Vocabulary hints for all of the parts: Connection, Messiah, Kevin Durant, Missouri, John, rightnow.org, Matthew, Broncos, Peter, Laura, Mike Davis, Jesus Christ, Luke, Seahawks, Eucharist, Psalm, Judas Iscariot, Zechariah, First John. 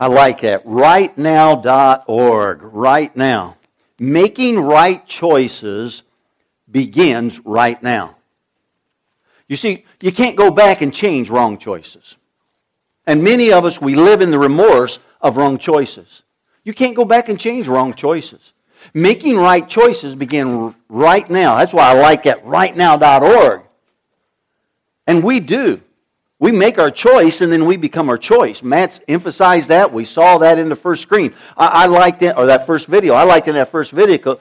I like that. Rightnow.org. Right now. Making right choices begins right now. You see, you can't go back and change wrong choices. And many of us, we live in the remorse of wrong choices. You can't go back and change wrong choices. Making right choices begin right now. That's why I like that, rightnow.org. And we do. We make our choice, and then we become our choice. Matt's emphasized that. We saw that in the first screen. I liked it, or that first video. I liked in that first video,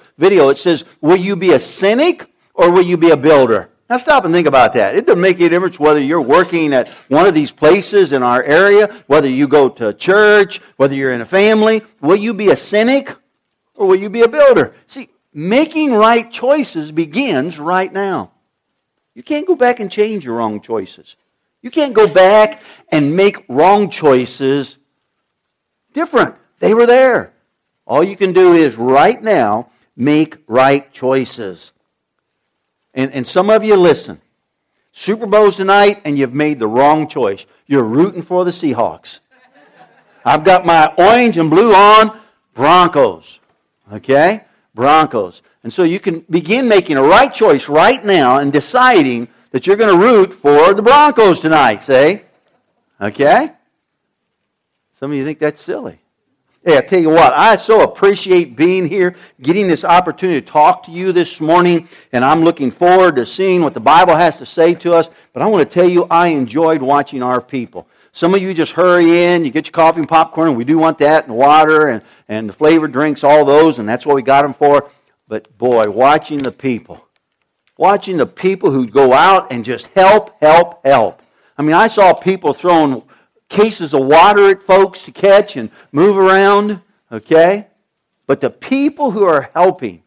it says, will you be a cynic or will you be a builder? Now stop and think about that. It doesn't make any difference whether you're working at one of these places in our area, whether you go to church, whether you're in a family. Will you be a cynic or will you be a builder? See, making right choices begins right now. You can't go back and change your wrong choices. You can't go back and make wrong choices different. They were there. All you can do is right now make right choices. And some of you listen. Super Bowl's tonight and you've made the wrong choice. You're rooting for the Seahawks. I've got my orange and blue on. Broncos. Okay? Broncos. And so you can begin making a right choice right now and deciding that you're going to root for the Broncos tonight, say? Okay? Some of you think that's silly. Hey, I tell you what, I so appreciate being here, getting this opportunity to talk to you this morning, and I'm looking forward to seeing what the Bible has to say to us, but I want to tell you I enjoyed watching our people. Some of you just hurry in, you get your coffee and popcorn, and we do want that, and water, and the flavored drinks, all those, and that's what we got them for. But boy, watching the people. Watching the people who go out and just help. I mean, I saw people throwing cases of water at folks to catch and move around, okay? But the people who are helping,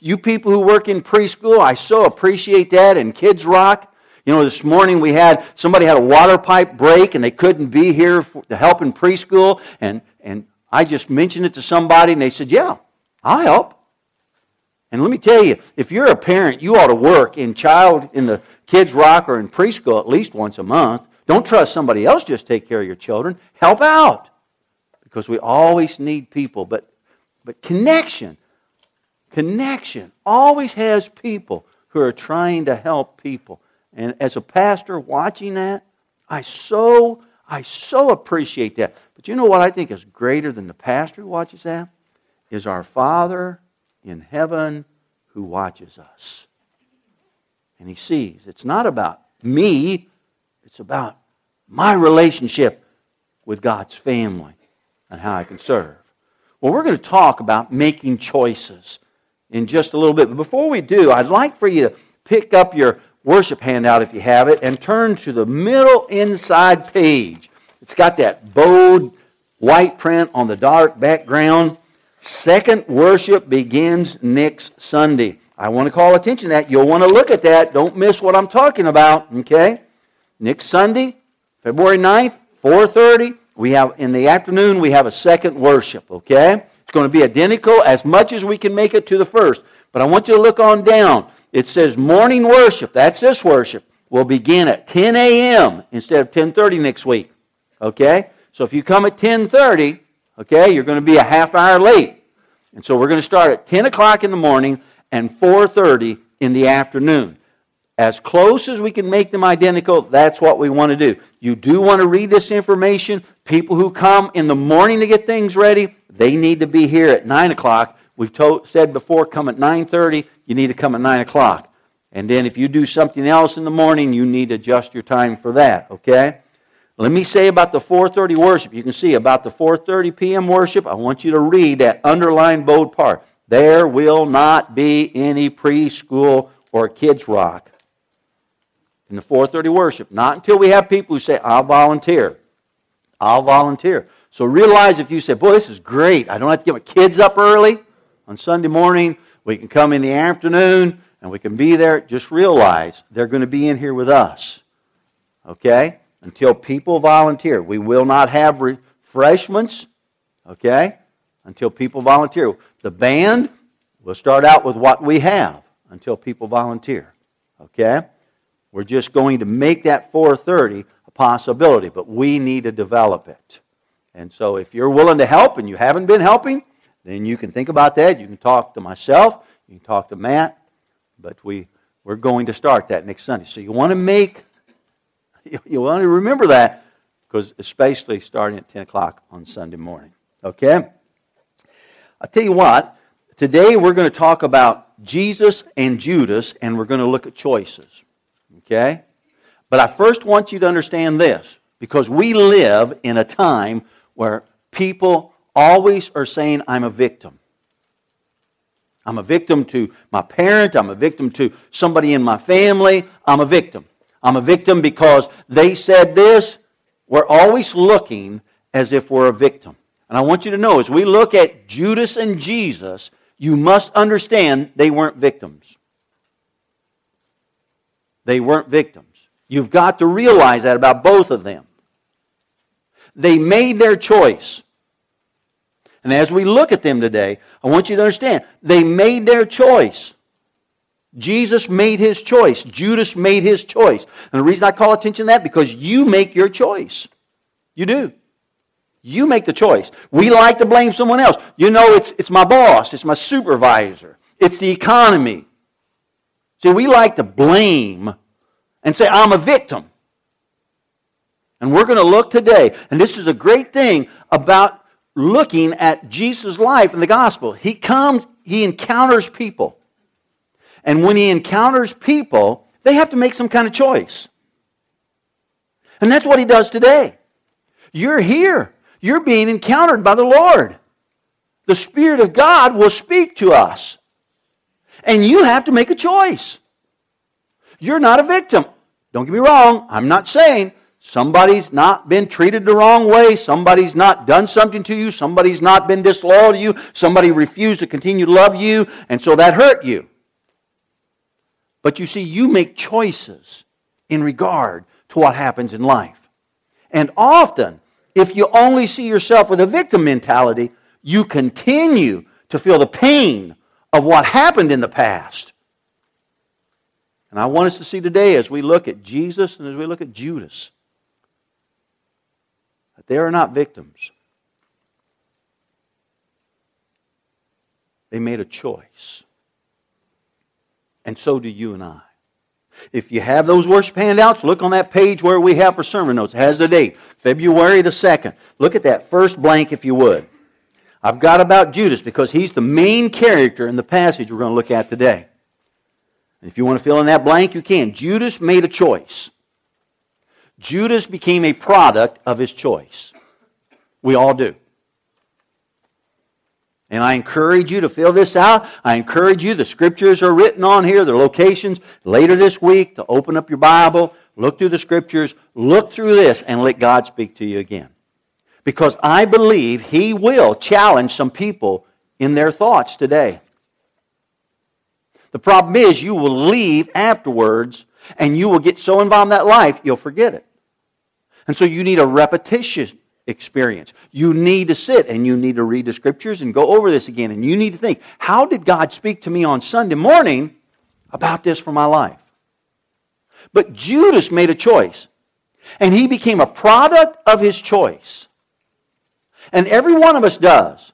You people who work in preschool, I so appreciate that, and Kids Rock. You know, this morning we had, somebody had a water pipe break and they couldn't be here to help in preschool, and I just mentioned it to somebody and they said, yeah, I'll help. And let me tell you, if you're a parent, you ought to work in the Kids Rock or in preschool at least once a month. Don't trust somebody else just take care of your children. Help out. Because we always need people. But Connection always has people who are trying to help people. And as a pastor watching that, I so appreciate that. But you know what I think is greater than the pastor who watches that? Is our Father in heaven who watches us. And he sees. It's not about me. It's about my relationship with God's family and how I can serve. Well, we're going to talk about making choices in just a little bit. But before we do, I'd like for you to pick up your worship handout if you have it and turn to the middle inside page. It's got that bold white print on the dark background. Second worship begins next Sunday. I want to call attention to that. You'll want to look at that. Don't miss what I'm talking about, okay? Next Sunday, February 9th, 4:30, in the afternoon, we have a second worship, okay? It's going to be identical as much as we can make it to the first. But I want you to look on down. It says morning worship. That's this worship. We'll begin at 10 a.m. instead of 10:30 next week, okay? So if you come at 10:30... okay, you're going to be a half hour late. And so we're going to start at 10 o'clock in the morning and 4:30 in the afternoon. As close as we can make them identical, that's what we want to do. You do want to read this information. People who come in the morning to get things ready, they need to be here at 9 o'clock. We've said before, come at 9:30. You need to come at 9 o'clock. And then if you do something else in the morning, you need to adjust your time for that, okay? Let me say about the 4:30 worship. You can see about the 4:30 p.m. worship. I want you to read that underlined bold part. There will not be any preschool or Kids Rock in the 4:30 worship. Not until we have people who say, I'll volunteer. So realize if you say, boy, this is great. I don't have to get my kids up early on Sunday morning. We can come in the afternoon and we can be there. Just realize they're going to be in here with us. Okay? Until people volunteer. We will not have refreshments, okay, until people volunteer. The band will start out with what we have until people volunteer, okay? We're just going to make that 4:30 a possibility, but we need to develop it. And so if you're willing to help and you haven't been helping, then you can think about that. You can talk to myself. You can talk to Matt. But we're going to start that next Sunday. So you want to remember that, because especially starting at 10 o'clock on Sunday morning. Okay? I'll tell you what. Today we're going to talk about Jesus and Judas, and we're going to look at choices. Okay? But I first want you to understand this, because we live in a time where people always are saying, I'm a victim. I'm a victim to my parent. I'm a victim to somebody in my family. I'm a victim. I'm a victim because they said this. We're always looking as if we're a victim. And I want you to know, as we look at Judas and Jesus, you must understand they weren't victims. They weren't victims. You've got to realize that about both of them. They made their choice. And as we look at them today, I want you to understand, they made their choice. Jesus made his choice. Judas made his choice. And the reason I call attention to that, because you make your choice. You do. You make the choice. We like to blame someone else. You know, it's my boss. It's my supervisor. It's the economy. See, we like to blame and say, I'm a victim. And we're going to look today. And this is a great thing about looking at Jesus' life in the gospel. He comes, he encounters people. And when he encounters people, they have to make some kind of choice. And that's what he does today. You're here. You're being encountered by the Lord. The Spirit of God will speak to us. And you have to make a choice. You're not a victim. Don't get me wrong. I'm not saying somebody's not been treated the wrong way. Somebody's not done something to you. Somebody's not been disloyal to you. Somebody refused to continue to love you. And so that hurt you. But you see, you make choices in regard to what happens in life. And often, if you only see yourself with a victim mentality, you continue to feel the pain of what happened in the past. And I want us to see today, as we look at Jesus and as we look at Judas, they are not victims. They made a choice. And so do you and I. If you have those worship handouts, look on that page where we have for sermon notes. It has the date, February the 2nd. Look at that first blank if you would. I've got about Judas because he's the main character in the passage we're going to look at today. And if you want to fill in that blank, you can. Judas made a choice. Judas became a product of his choice. We all do. And I encourage you to fill this out. I encourage you, the scriptures are written on here, the locations, later this week, to open up your Bible, look through the scriptures, look through this, and let God speak to you again. Because I believe He will challenge some people in their thoughts today. The problem is you will leave afterwards and you will get so involved in that life, you'll forget it. And so you need a repetition experience. You need to sit and you need to read the scriptures and go over this again. And you need to think, how did God speak to me on Sunday morning about this for my life? But Judas made a choice. And he became a product of his choice. And every one of us does.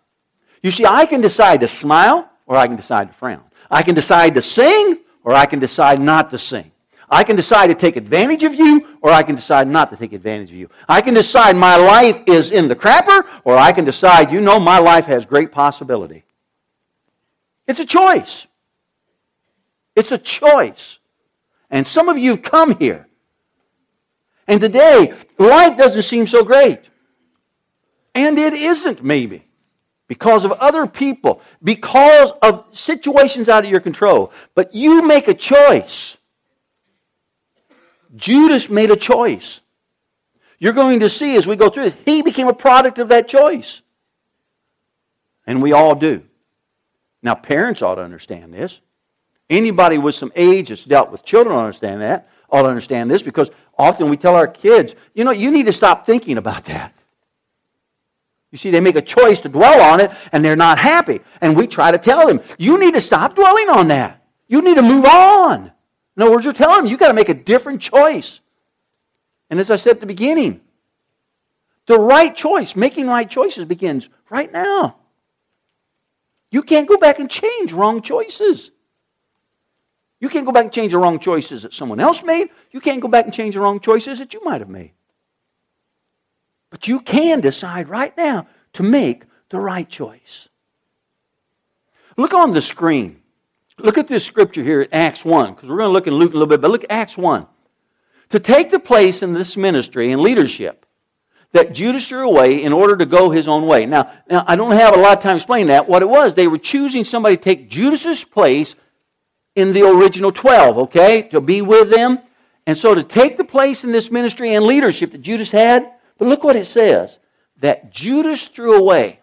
You see, I can decide to smile or I can decide to frown. I can decide to sing or I can decide not to sing. I can decide to take advantage of you, or I can decide not to take advantage of you. I can decide my life is in the crapper, or I can decide, you know, my life has great possibility. It's a choice. It's a choice. And some of you have come here. And today, life doesn't seem so great. And it isn't, maybe. Because of other people. Because of situations out of your control. But you make a choice. Judas made a choice. You're going to see as we go through this, he became a product of that choice. And we all do. Now, parents ought to understand this. Anybody with some age that's dealt with children ought to understand this, because often we tell our kids, you know, you need to stop thinking about that. You see, they make a choice to dwell on it, and they're not happy. And we try to tell them, you need to stop dwelling on that. You need to move on. In other words, you're telling them you've got to make a different choice. And as I said at the beginning, the right choice, making right choices, begins right now. You can't go back and change wrong choices. You can't go back and change the wrong choices that someone else made. You can't go back and change the wrong choices that you might have made. But you can decide right now to make the right choice. Look on the screen. Look at this scripture here at Acts 1, because we're going to look in Luke a little bit, but look at Acts 1. To take the place in this ministry and leadership that Judas threw away in order to go his own way. Now I don't have a lot of time explaining that. What it was, they were choosing somebody to take Judas's place in the original 12, okay, to be with them. And so to take the place in this ministry and leadership that Judas had, but look what it says, that Judas threw away.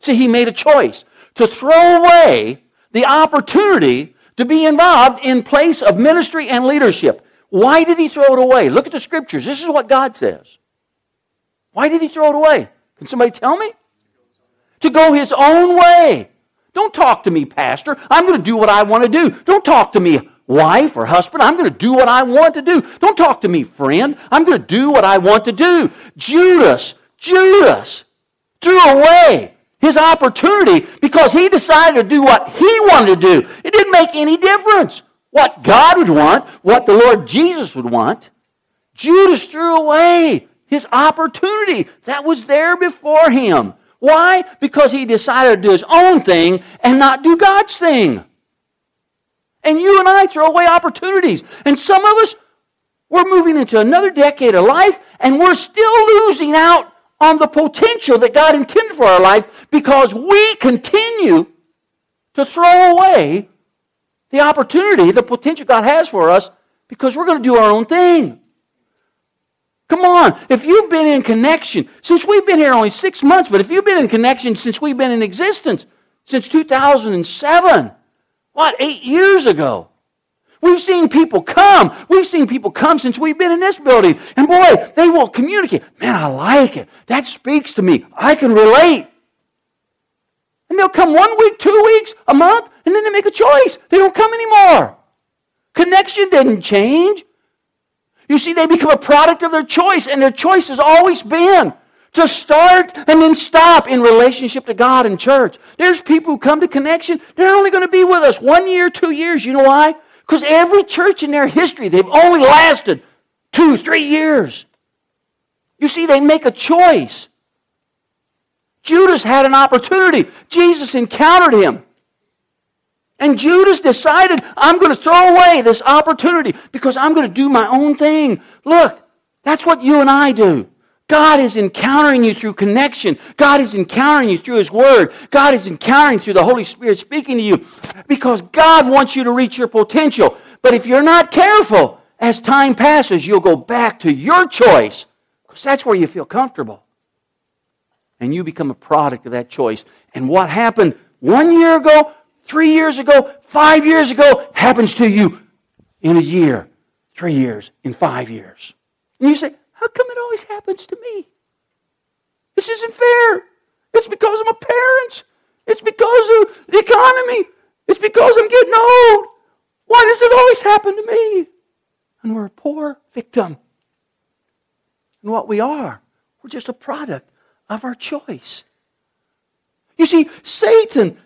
See, he made a choice to throw away the opportunity to be involved in place of ministry and leadership. Why did he throw it away? Look at the scriptures. This is what God says. Why did he throw it away? Can somebody tell me? To go his own way. Don't talk to me, pastor. I'm going to do what I want to do. Don't talk to me, wife or husband. I'm going to do what I want to do. Don't talk to me, friend. I'm going to do what I want to do. Judas threw away his opportunity because he decided to do what he wanted to do. It didn't make any difference what God would want, what the Lord Jesus would want. Judas threw away his opportunity that was there before him. Why? Because he decided to do his own thing and not do God's thing. And you and I throw away opportunities. And some of us, we're moving into another decade of life and we're still losing out on the potential that God intended for our life because we continue to throw away the opportunity, the potential God has for us because we're going to do our own thing. Come on, if you've been in Connection, since we've been here only 6 months, but if you've been in Connection since we've been in existence, since 2007, 8 years ago, we've seen people come. We've seen people come since we've been in this building. And boy, they will communicate. Man, I like it. That speaks to me. I can relate. And they'll come 1 week, 2 weeks, a month, and then they make a choice. They don't come anymore. Connection didn't change. You see, they become a product of their choice, and their choice has always been to start and then stop in relationship to God and church. There's people who come to Connection, they're only going to be with us 1 year, 2 years. You know why? Because every church in their history, they've only lasted 2, 3 years. You see, they make a choice. Judas had an opportunity. Jesus encountered him. And Judas decided, I'm going to throw away this opportunity because I'm going to do my own thing. Look, that's what you and I do. God is encountering you through Connection. God is encountering you through His Word. God is encountering you through the Holy Spirit speaking to you because God wants you to reach your potential. But if you're not careful, as time passes, you'll go back to your choice because that's where you feel comfortable. And you become a product of that choice. And what happened 1 year ago, 3 years ago, 5 years ago, happens to you in a year, 3 years, in 5 years. And you say, how come it always happens to me? This isn't fair. It's because of my parents. It's because of the economy. It's because I'm getting old. Why does it always happen to me? And we're a poor victim. And what we are, we're just a product of our choice. You see, Satan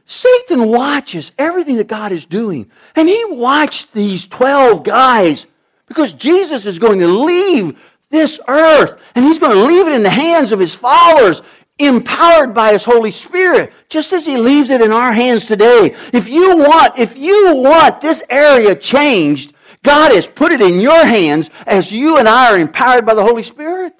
watches everything that God is doing. And he watched these 12 guys because Jesus is going to leave this earth. And he's going to leave it in the hands of his followers, empowered by his Holy Spirit, just as he leaves it in our hands today. If you want this area changed, God has put it in your hands as you and I are empowered by the Holy Spirit.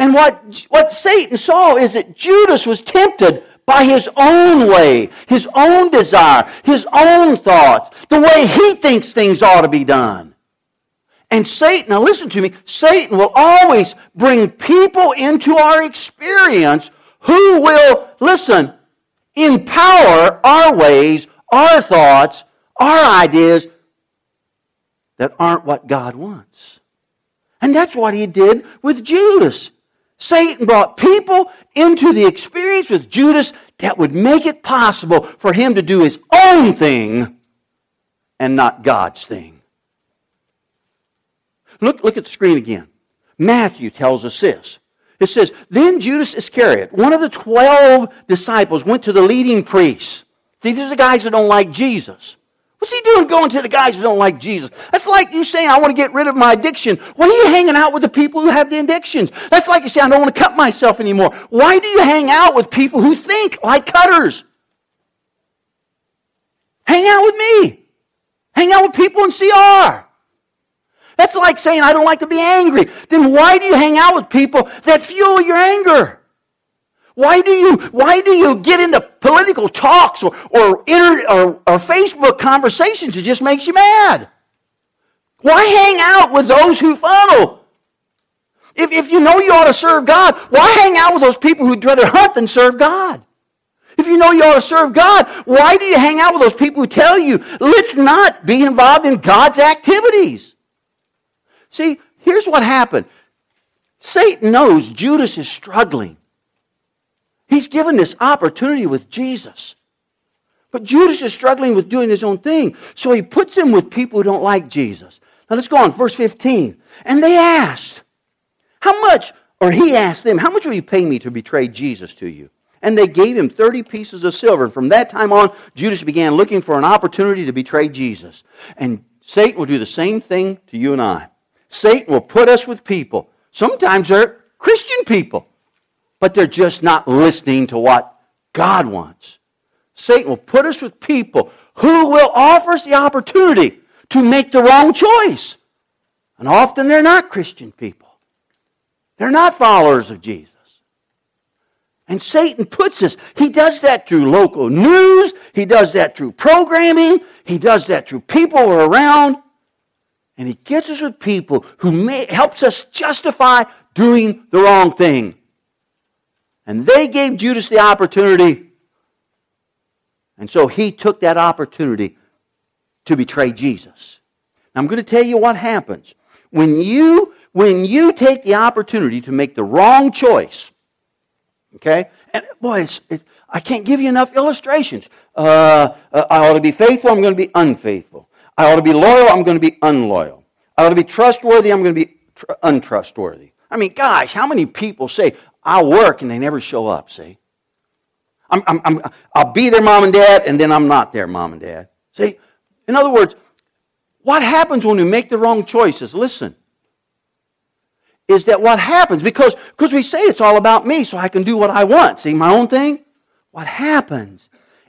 And what Satan saw is that Judas was tempted by his own way, his own desire, his own thoughts, the way he thinks things ought to be done. And Satan, now listen to me, Satan will always bring people into our experience who will, listen, empower our ways, our thoughts, our ideas that aren't what God wants. And that's what he did with Judas. Satan brought people into the experience with Judas that would make it possible for him to do his own thing and not God's thing. Look at the screen again. Matthew tells us this. It says, then Judas Iscariot, one of the 12 disciples, went to the leading priests. See, these are guys that don't like Jesus. What's he doing going to the guys who don't like Jesus? That's like you saying, I want to get rid of my addiction. Why are you hanging out with the people who have the addictions? That's like you saying, I don't want to cut myself anymore. Why do you hang out with people who think like cutters? Hang out with me. Hang out with people in CR. That's like saying, I don't like to be angry. Then why do you hang out with people that fuel your anger? Why do you get into political talks or Facebook conversations? It just makes you mad. Why hang out with those who funnel? If you know you ought to serve God, why hang out with those people who'd rather hunt than serve God? If you know you ought to serve God, why do you hang out with those people who tell you, let's not be involved in God's activities? See, here's what happened. Satan knows Judas is struggling. He's given this opportunity with Jesus. But Judas is struggling with doing his own thing. So he puts him with people who don't like Jesus. Now let's go on, verse 15. And they asked, he asked them, how much will you pay me to betray Jesus to you? And they gave him 30 pieces of silver. And from that time on, Judas began looking for an opportunity to betray Jesus. And Satan will do the same thing to you and I. Satan will put us with people. Sometimes they're Christian people, but they're just not listening to what God wants. Satan will put us with people who will offer us the opportunity to make the wrong choice. And often they're not Christian people. They're not followers of Jesus. And Satan puts us, he does that through local news, he does that through programming, he does that through people who are around, and he gets us with people who helps us justify doing the wrong thing. And they gave Judas the opportunity. And so he took that opportunity to betray Jesus. Now I'm going to tell you what happens. When you take the opportunity to make the wrong choice, okay? And boy, I can't give you enough illustrations. I ought to be faithful, I'm going to be unfaithful. I ought to be loyal, I'm going to be unloyal. I ought to be trustworthy, I'm going to be untrustworthy. I mean, gosh, how many people say, I'll work, and they never show up, see? I'll be their mom and dad, and then I'm not their mom and dad. See? In other words, what happens when we make the wrong choices? Listen. Is that what happens? Because we say it's all about me, so I can do what I want. See, my own thing? What happens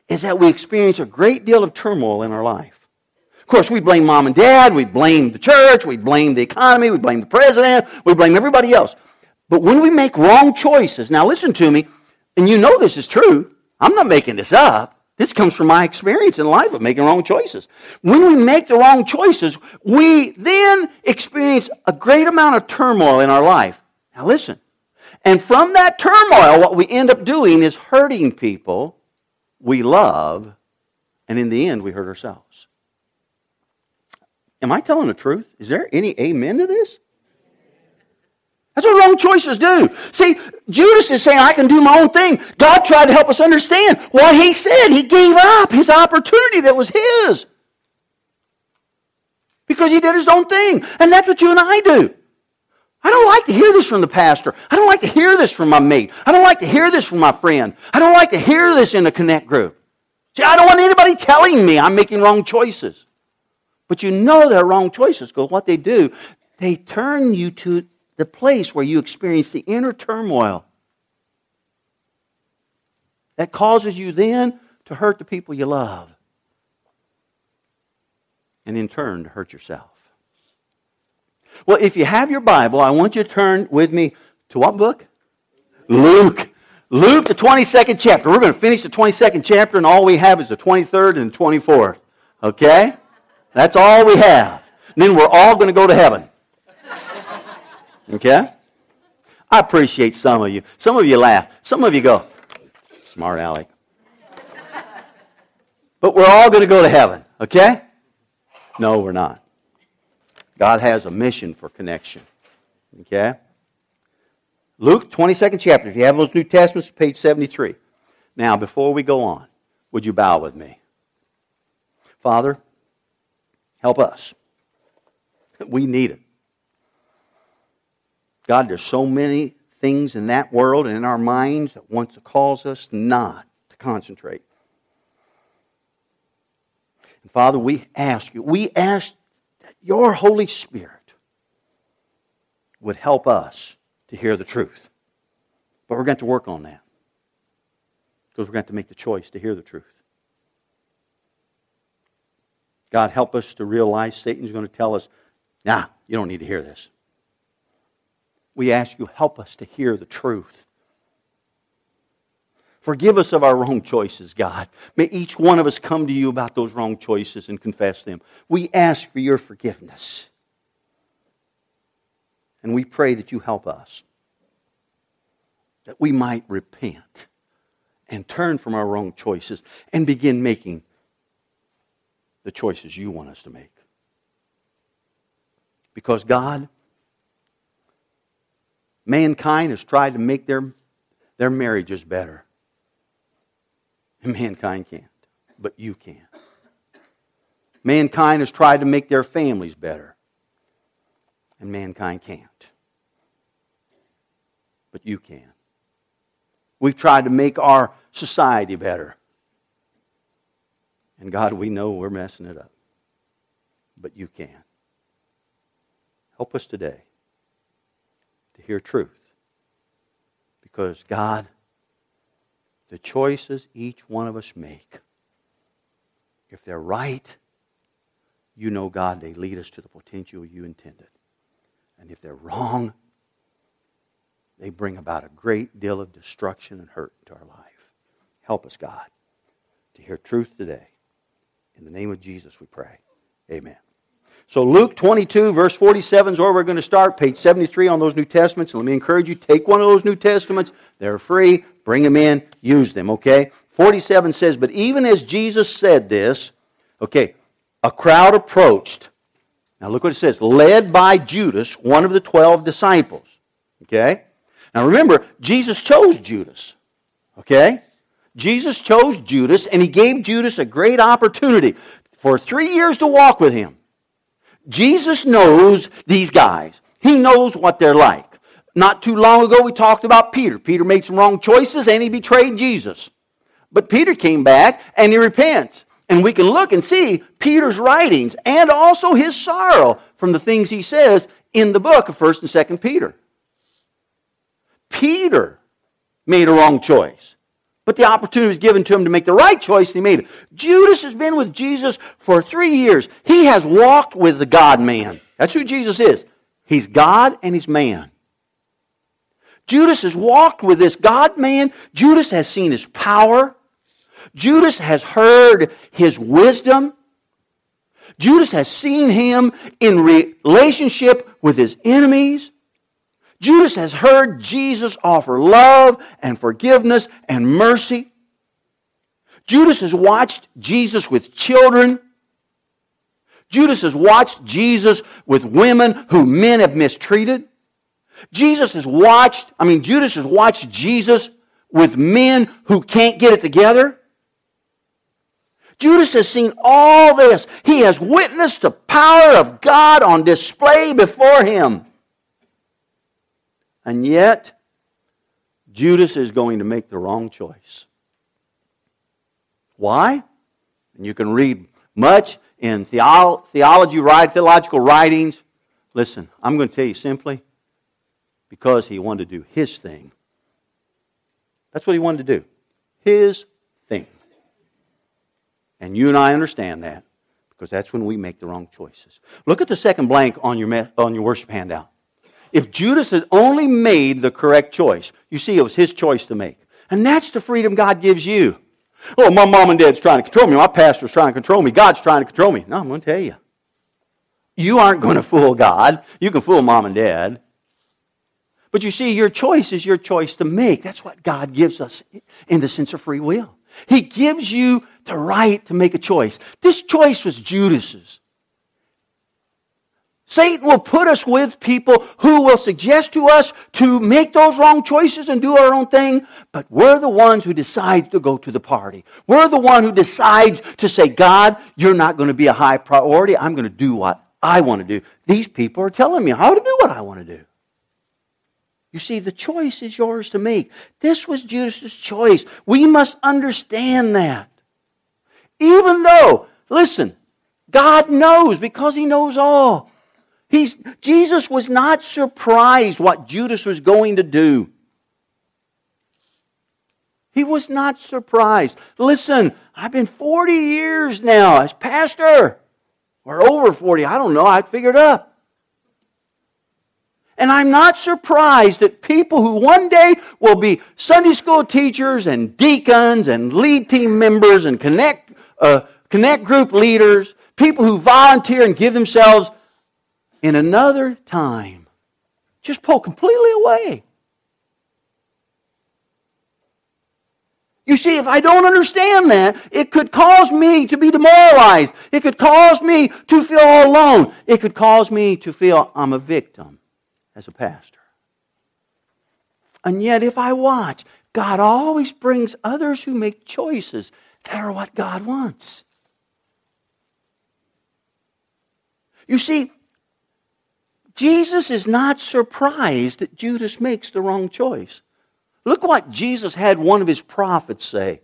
is that we experience a great deal of turmoil in our life. Of course, we blame mom and dad, we blame the church, we blame the economy, we blame the president, we blame everybody else. But when we make wrong choices, now listen to me, and you know this is true. I'm not making this up. This comes from my experience in life of making wrong choices. When we make the wrong choices, we then experience a great amount of turmoil in our life. Now listen. And from that turmoil, what we end up doing is hurting people we love, and in the end, we hurt ourselves. Am I telling the truth? Is there any amen to this? That's what wrong choices do. See, Judas is saying, I can do my own thing. God tried to help us understand what he said. He gave up his opportunity that was his because he did his own thing. And that's what you and I do. I don't like to hear this from the pastor. I don't like to hear this from my mate. I don't like to hear this from my friend. I don't like to hear this in the Connect group. See, I don't want anybody telling me I'm making wrong choices. But you know they're wrong choices because what they do, they turn you to the place where you experience the inner turmoil that causes you then to hurt the people you love and in turn to hurt yourself. Well, if you have your Bible, I want you to turn with me to what book? Luke. Luke, the 22nd chapter. We're going to finish the 22nd chapter and all we have is the 23rd and 24th. Okay? That's all we have. And then we're all going to go to heaven. Okay? I appreciate some of you. Some of you laugh. Some of you go, smart Alec. But we're all going to go to heaven, okay? No, we're not. God has a mission for Connection, okay? Luke, 22nd chapter. If you have those New Testaments, page 73. Now, before we go on, would you bow with me? Father, help us. We need it. God, there's so many things in that world and in our minds that wants to cause us not to concentrate. And Father, we ask you, we ask that your Holy Spirit would help us to hear the truth. But we're going to have to work on that, because we're going to have to make the choice to hear the truth. God, help us to realize Satan's going to tell us, nah, you don't need to hear this. We ask you, help us to hear the truth. Forgive us of our wrong choices, God. May each one of us come to you about those wrong choices and confess them. We ask for your forgiveness. And we pray that you help us, that we might repent and turn from our wrong choices and begin making the choices you want us to make. Because God, mankind has tried to make their marriages better. And mankind can't, but you can. Mankind has tried to make their families better. And mankind can't, but you can. We've tried to make our society better. And God, we know we're messing it up, but you can. Help us today to hear truth. Because God, the choices each one of us make, if they're right, you know, God, they lead us to the potential you intended. And if they're wrong, they bring about a great deal of destruction and hurt to our life. Help us, God, to hear truth today. In the name of Jesus we pray. Amen. So Luke 22, verse 47 is where we're going to start. Page 73 on those New Testaments. And let me encourage you, take one of those New Testaments. They're free. Bring them in. Use them, okay? 47 says, but even as Jesus said this, okay, a crowd approached. Now look what it says. Led by Judas, one of the 12 disciples. Okay? Now remember, Jesus chose Judas. Okay? Jesus chose Judas, and he gave Judas a great opportunity for 3 years to walk with him. Jesus knows these guys. He knows what they're like. Not too long ago, we talked about Peter. Peter made some wrong choices, and he betrayed Jesus. But Peter came back, and he repents. And we can look and see Peter's writings and also his sorrow from the things he says in the book of 1 and 2 Peter. Peter made a wrong choice, but the opportunity was given to him to make the right choice, and he made it. Judas has been with Jesus for 3 years. He has walked with the God-man. That's who Jesus is. He's God and he's man. Judas has walked with this God-man. Judas has seen his power. Judas has heard his wisdom. Judas has seen him in relationship with his enemies. Judas has heard Jesus offer love and forgiveness and mercy. Judas has watched Jesus with children. Judas has watched Jesus with women who men have mistreated. Judas has watched Jesus with men who can't get it together. Judas has seen all this. He has witnessed the power of God on display before him. And yet, Judas is going to make the wrong choice. Why? And you can read much in theological writings. Listen, I'm going to tell you simply, because he wanted to do his thing. That's what he wanted to do. His thing. And you and I understand that, because that's when we make the wrong choices. Look at the second blank on your worship handout. If Judas had only made the correct choice, you see, it was his choice to make. And that's the freedom God gives you. Oh, my mom and dad's trying to control me. My pastor's trying to control me. God's trying to control me. No, I'm going to tell you. You aren't going to fool God. You can fool mom and dad. But you see, your choice is your choice to make. That's what God gives us in the sense of free will. He gives you the right to make a choice. This choice was Judas's. Satan will put us with people who will suggest to us to make those wrong choices and do our own thing, but we're the ones who decide to go to the party. We're the one who decides to say, God, you're not going to be a high priority. I'm going to do what I want to do. These people are telling me how to do what I want to do. You see, the choice is yours to make. This was Judas' choice. We must understand that. Even though, listen, God knows because He knows all. Jesus was not surprised what Judas was going to do. He was not surprised. Listen, I've been 40 years now as pastor. Or over 40, I don't know, I figured up. And I'm not surprised that people who one day will be Sunday school teachers and deacons and lead team members and connect group leaders, people who volunteer and give themselves in another time, just pull completely away. You see, if I don't understand that, it could cause me to be demoralized. It could cause me to feel alone. It could cause me to feel I'm a victim as a pastor. And yet, if I watch, God always brings others who make choices that are what God wants. You see, Jesus is not surprised that Judas makes the wrong choice. Look what Jesus had one of his prophets say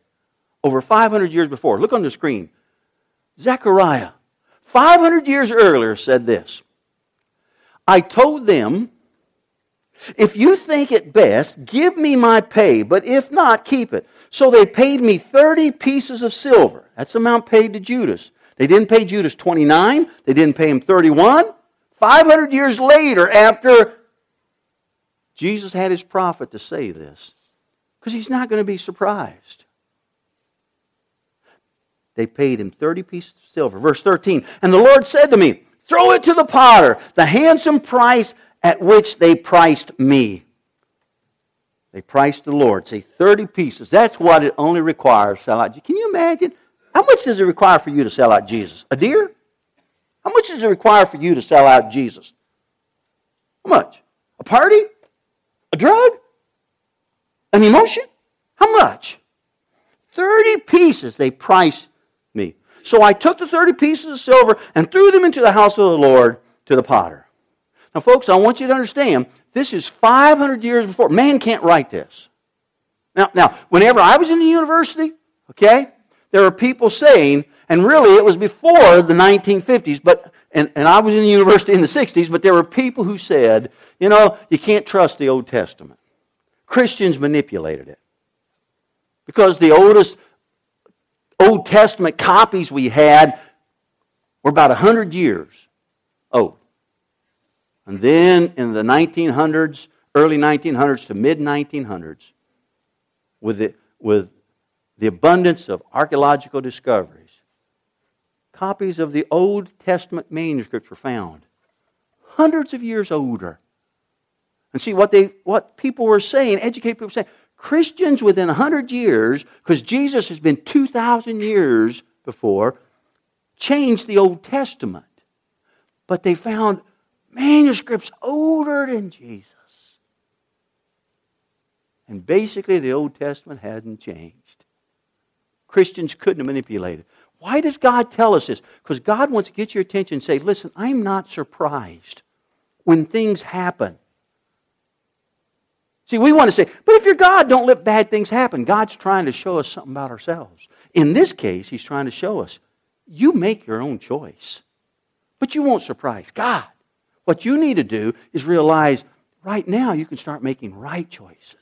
over 500 years before. Look on the screen. Zechariah, 500 years earlier, said this. I told them, if you think it best, give me my pay, but if not, keep it. So they paid me 30 pieces of silver. That's the amount paid to Judas. They didn't pay Judas 29. They didn't pay him 31. 500 years later, after Jesus had his prophet to say this, because he's not going to be surprised. They paid him 30 pieces of silver. Verse 13, and the Lord said to me, throw it to the potter, the handsome price at which they priced me. They priced the Lord. Say, 30 pieces. That's what it only requires to sell out. Can you imagine? How much does it require for you to sell out Jesus? A deer? How much does it require for you to sell out Jesus? How much? A party? A drug? An emotion? How much? 30 pieces they priced me. So I took the 30 pieces of silver and threw them into the house of the Lord to the potter. Now, folks, I want you to understand, this is 500 years before. Man can't write this. Now, whenever I was in the university, okay, there were people saying, and really it was before the 1950s, but and I was in the university in the 60s, but there were people who said, you know, you can't trust the Old Testament. Christians manipulated it. Because the oldest Old Testament copies we had were about 100 years old. And then in the 1900s, early 1900s to mid-1900s, with the abundance of archaeological discoveries, copies of the Old Testament manuscripts were found, hundreds of years older. And see, what people were saying, educated people were saying, Christians within 100 years, because Jesus has been 2,000 years before, changed the Old Testament. But they found manuscripts older than Jesus. And basically the Old Testament hadn't changed. Christians couldn't manipulate it. Why does God tell us this? Because God wants to get your attention and say, listen, I'm not surprised when things happen. See, we want to say, but if you're God, don't let bad things happen. God's trying to show us something about ourselves. In this case, He's trying to show us, you make your own choice, but you won't surprise God. What you need to do is realize right now you can start making right choices.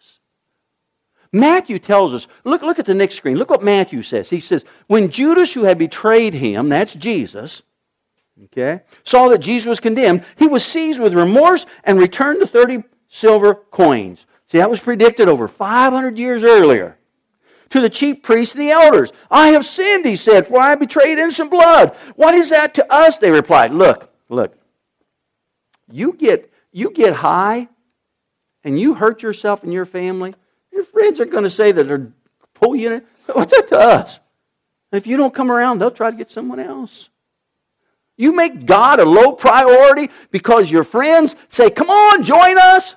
Matthew tells us, look at the next screen. Look what Matthew says. He says, when Judas, who had betrayed him, that's Jesus, okay, saw that Jesus was condemned, he was seized with remorse and returned the 30 silver coins. See, that was predicted over 500 years earlier. To the chief priests and the elders. I have sinned, he said, for I betrayed innocent blood. What is that to us? They replied. Look. You get high and you hurt yourself and your family, your friends are going to say that they're pulling you in. What's that to us? And if you don't come around, they'll try to get someone else. You make God a low priority because your friends say, come on, join us.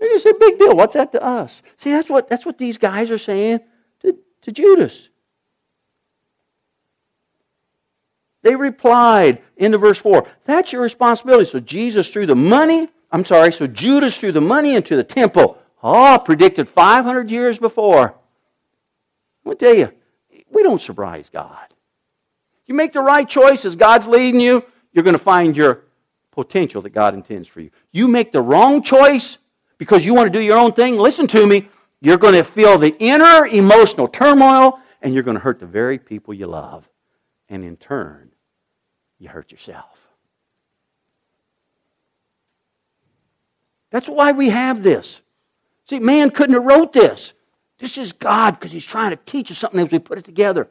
They just say, big deal. What's that to us? See, that's what these guys are saying to Judas. They replied into verse 4, that's your responsibility. So Jesus threw the money, So Judas threw the money into the temple. Predicted 500 years before. I'll tell you, we don't surprise God. You make the right choices, God's leading you, you're going to find your potential that God intends for you. You make the wrong choice because you want to do your own thing, listen to me, you're going to feel the inner emotional turmoil and you're going to hurt the very people you love. And in turn, you hurt yourself. That's why we have this. See, man couldn't have wrote this. This is God because he's trying to teach us something as we put it together.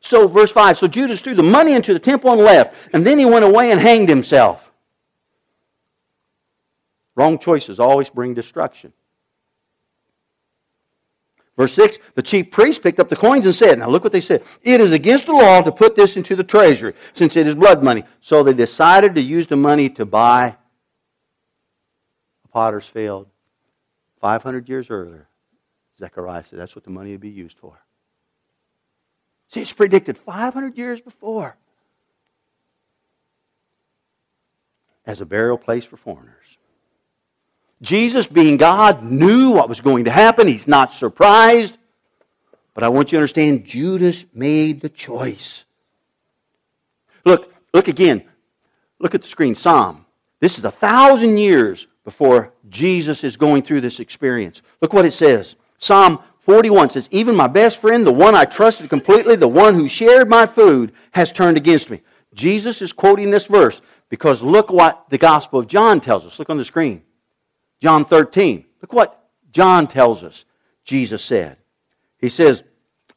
So, verse 5, so Judas threw the money into the temple and left, and then he went away and hanged himself. Wrong choices always bring destruction. Verse 6, the chief priest picked up the coins and said, now look what they said, it is against the law to put this into the treasury, since it is blood money. So they decided to use the money to buy a potter's field. 500 years earlier, Zechariah said that's what the money would be used for. See, it's predicted 500 years before as a burial place for foreigners. Jesus, being God, knew what was going to happen. He's not surprised. But I want you to understand, Judas made the choice. Look again. Look at the screen, Psalm. This is 1,000 years before Jesus is going through this experience. Look what it says. Psalm 41 says, even my best friend, the one I trusted completely, the one who shared my food, has turned against me. Jesus is quoting this verse because look what the Gospel of John tells us. Look on the screen. John 13. Look what John tells us Jesus said. He says,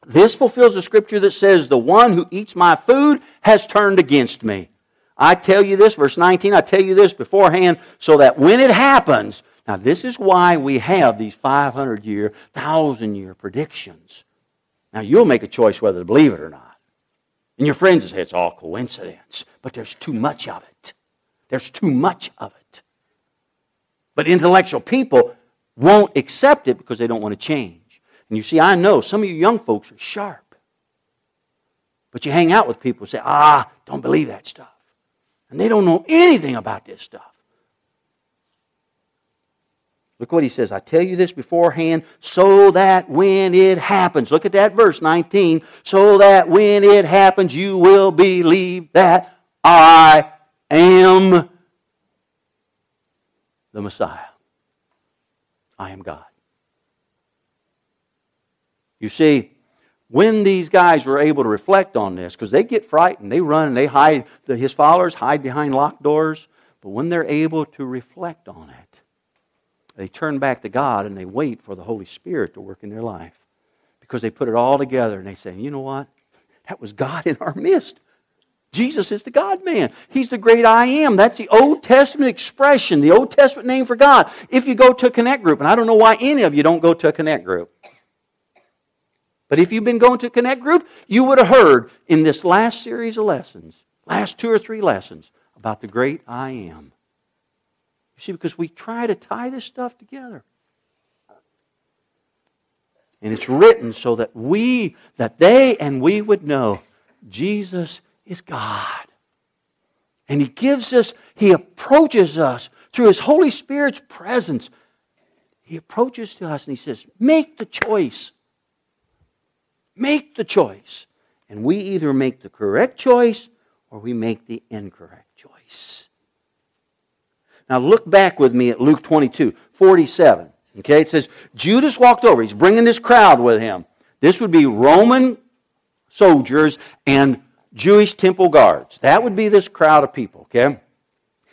this fulfills the scripture that says, the one who eats my food has turned against me. I tell you this, verse 19, I tell you this beforehand, so that when it happens, now this is why we have these 500-year, 1,000-year predictions. Now you'll make a choice whether to believe it or not. And your friends will say, it's all coincidence. But there's too much of it. There's too much of it. But intellectual people won't accept it because they don't want to change. And you see, I know some of you young folks are sharp. But you hang out with people who say, don't believe that stuff. And they don't know anything about this stuff. Look what he says. I tell you this beforehand so that when it happens. Look at that verse 19. So that when it happens you will believe that I am the Messiah. I am God. You see, when these guys were able to reflect on this, because they get frightened, they run, and they hide, his followers hide behind locked doors. But when they're able to reflect on it, they turn back to God and they wait for the Holy Spirit to work in their life. Because they put it all together and they say, you know what? That was God in our midst. Jesus is the God-man. He's the great I am. That's the Old Testament expression, the Old Testament name for God. If you go to a Connect group, and I don't know why any of you don't go to a Connect group, but if you've been going to a Connect group, you would have heard in this last series of lessons, last 2 or 3 lessons, about the great I am. You see, because we try to tie this stuff together. And it's written so that they would know Jesus is God. And He gives us, He approaches us through His Holy Spirit's presence. He approaches to us and He says, make the choice. Make the choice. And we either make the correct choice or we make the incorrect choice. Now look back with me at Luke 22:47. Okay, it says, Judas walked over. He's bringing this crowd with him. This would be Roman soldiers and Jewish temple guards. That would be this crowd of people, okay?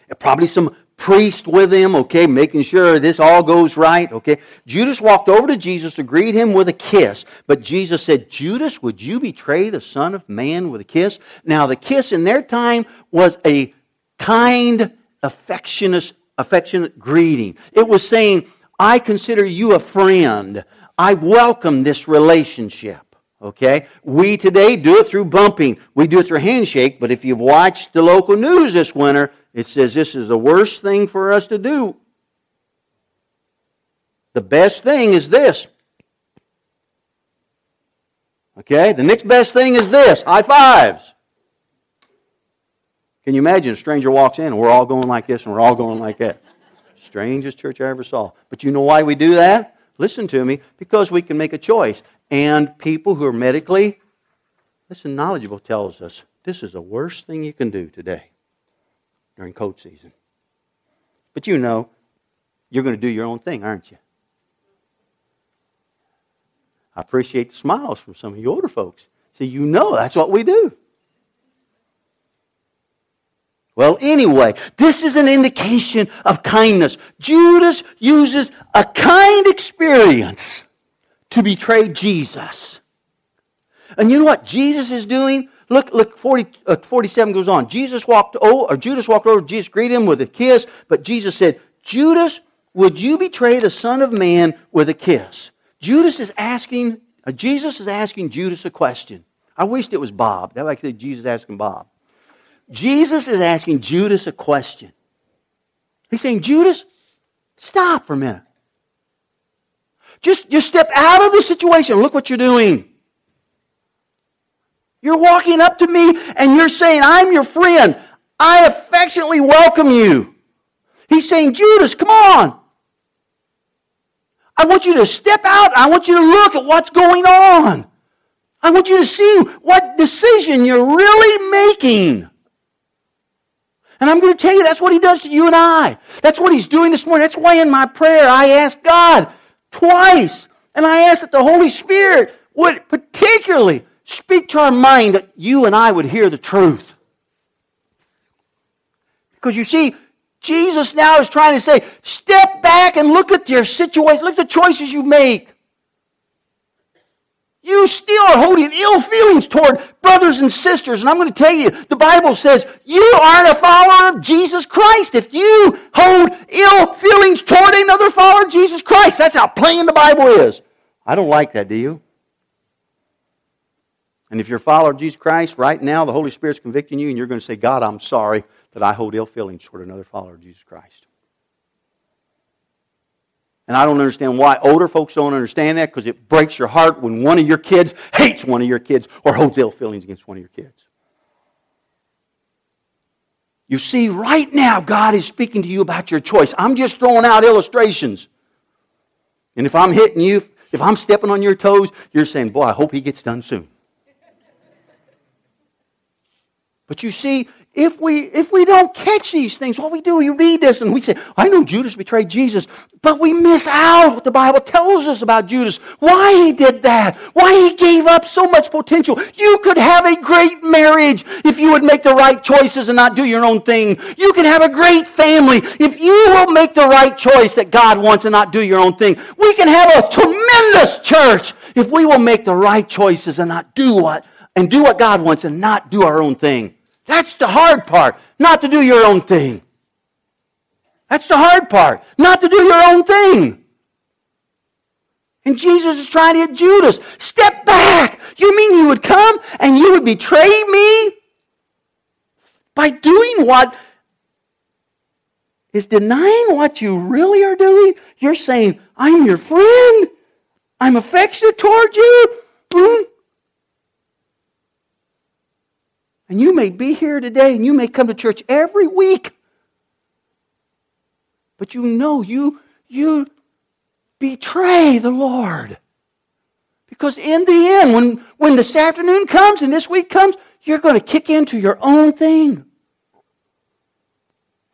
And probably some priest with him, okay, making sure this all goes right, okay? Judas walked over to Jesus to greet him with a kiss. But Jesus said, Judas, would you betray the Son of Man with a kiss? Now, the kiss in their time was a kind, affectionate greeting. It was saying, I consider you a friend. I welcome this relationship, okay? We today do it through bumping. We do it through handshake, but if you've watched the local news this winter, it says this is the worst thing for us to do. The best thing is this. Okay? The next best thing is this. High fives. Can you imagine a stranger walks in and we're all going like this and we're all going like that? Strangest church I ever saw. But you know why we do that? Listen to me. Because we can make a choice. And people who are medically, listen, knowledgeable tells us this is the worst thing you can do today during cold season. But you know, you're going to do your own thing, aren't you? I appreciate the smiles from some of you older folks. See, you know that's what we do. Well, anyway, this is an indication of kindness. Judas uses a kind experience to betray Jesus. And you know what Jesus is doing? Look, 47 goes on. Judas walked over, Jesus greeted him with a kiss, but Jesus said, Judas, would you betray the Son of Man with a kiss? Jesus is asking Judas a question. I wished it was Bob. That way I could say Jesus asking Bob. Jesus is asking Judas a question. He's saying, Judas, stop for a minute. Just step out of the situation. Look what you're doing. You're walking up to me and you're saying, I'm your friend. I affectionately welcome you. He's saying, Judas, come on. I want you to step out. I want you to look at what's going on. I want you to see what decision you're really making. And I'm going to tell you, that's what he does to you and I. That's what he's doing this morning. That's why in my prayer I asked God twice. And I asked that the Holy Spirit would particularly speak to our mind that you and I would hear the truth. Because you see, Jesus now is trying to say, step back and look at your situation. Look at the choices you make. You still are holding ill feelings toward brothers and sisters. And I'm going to tell you, the Bible says you aren't a follower of Jesus Christ if you hold ill feelings toward another follower of Jesus Christ. That's how plain the Bible is. I don't like that, do you? And if you're a follower of Jesus Christ, right now the Holy Spirit's convicting you and you're going to say, God, I'm sorry that I hold ill feelings toward another follower of Jesus Christ. And I don't understand why older folks don't understand that, because it breaks your heart when one of your kids hates one of your kids or holds ill feelings against one of your kids. You see, right now God is speaking to you about your choice. I'm just throwing out illustrations. And if I'm hitting you, if I'm stepping on your toes, you're saying, boy, I hope he gets done soon. But you see, if we don't catch these things, what we do, we read this and we say, I know Judas betrayed Jesus, but we miss out what the Bible tells us about Judas. Why he did that. Why he gave up so much potential. You could have a great marriage if you would make the right choices and not do your own thing. You could have a great family if you will make the right choice that God wants and not do your own thing. We can have a tremendous church if we will make the right choices and do what God wants and not do our own thing. That's the hard part, not to do your own thing. That's the hard part, not to do your own thing. And Jesus is trying to get Judas. Step back. You mean you would come and you would betray me? By doing what is denying what you really are doing? You're saying, I'm your friend. I'm affectionate toward you. And you may be here today and you may come to church every week. But you know you betray the Lord. Because in the end, when this afternoon comes and this week comes, you're going to kick into your own thing.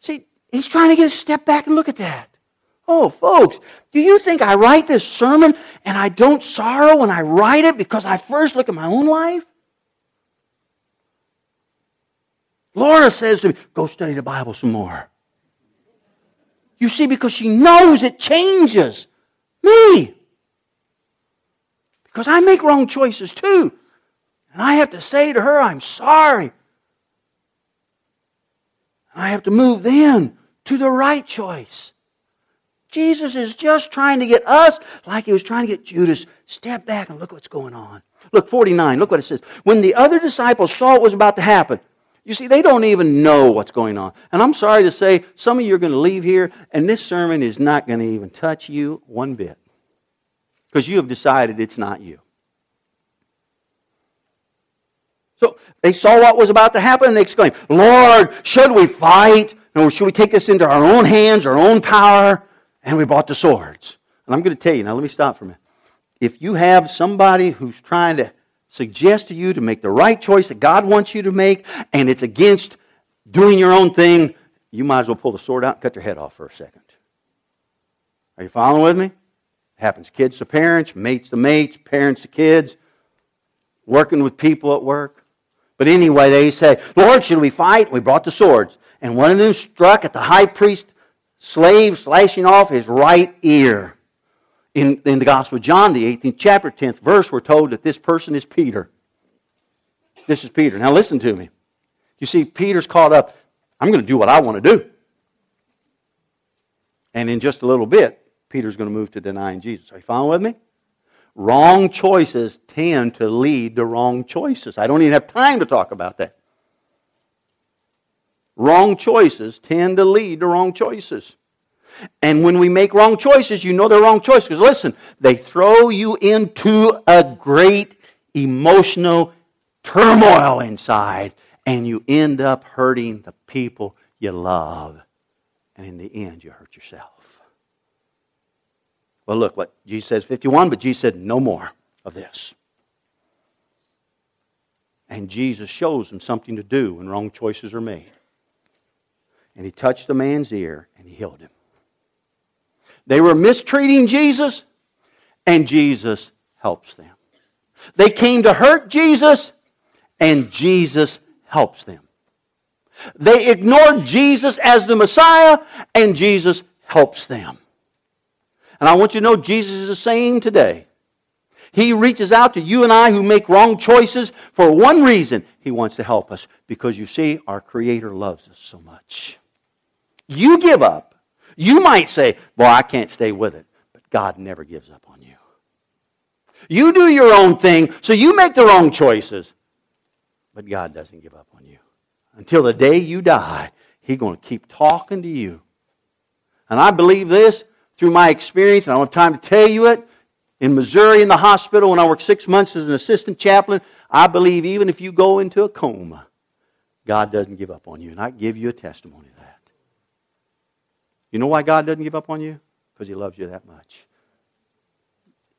See, he's trying to get us to step back and look at that. Oh, folks, do you think I write this sermon and I don't sorrow when I write it because I first look at my own life? Laura says to me, go study the Bible some more. You see, because she knows it changes me. Because I make wrong choices too. And I have to say to her, I'm sorry. I have to move then to the right choice. Jesus is just trying to get us, like he was trying to get Judas, step back and look what's going on. Look, 49, look what it says. When the other disciples saw what was about to happen, you see, they don't even know what's going on. And I'm sorry to say, some of you are going to leave here, and this sermon is not going to even touch you one bit. Because you have decided it's not you. So, they saw what was about to happen, and they exclaimed, Lord, should we fight? Or should we take this into our own hands, our own power, and we bought the swords? And I'm going to tell you, now let me stop for a minute. If you have somebody who's trying to suggest to you to make the right choice that God wants you to make, and it's against doing your own thing, you might as well pull the sword out and cut their head off for a second. Are you following with me? It happens kids to parents, mates to mates, parents to kids, working with people at work. But anyway, they say, Lord, should we fight? We brought the swords. And one of them struck at the high priest's slave, slashing off his right ear. In the Gospel of John, the 18th chapter, 10th verse, we're told that this person is Peter. This is Peter. Now listen to me. You see, Peter's caught up. I'm going to do what I want to do. And in just a little bit, Peter's going to move to denying Jesus. Are you following with me? Wrong choices tend to lead to wrong choices. I don't even have time to talk about that. Wrong choices tend to lead to wrong choices. And when we make wrong choices, you know they're wrong choices. Because listen, they throw you into a great emotional turmoil inside. And you end up hurting the people you love. And in the end, you hurt yourself. Well, look what Jesus says, 51, but Jesus said, no more of this. And Jesus shows them something to do when wrong choices are made. And he touched the man's ear and he healed him. They were mistreating Jesus, and Jesus helps them. They came to hurt Jesus, and Jesus helps them. They ignored Jesus as the Messiah, and Jesus helps them. And I want you to know Jesus is the same today. He reaches out to you and I who make wrong choices for one reason. He wants to help us because, you see, our Creator loves us so much. You give up. You might say, boy, I can't stay with it. But God never gives up on you. You do your own thing, so you make the wrong choices. But God doesn't give up on you. Until the day you die, He's going to keep talking to you. And I believe this through my experience, and I don't have time to tell you it. In Missouri, in the hospital, when I worked 6 months as an assistant chaplain, I believe even if you go into a coma, God doesn't give up on you. And I give you a testimony of that. You know why God doesn't give up on you? Because He loves you that much.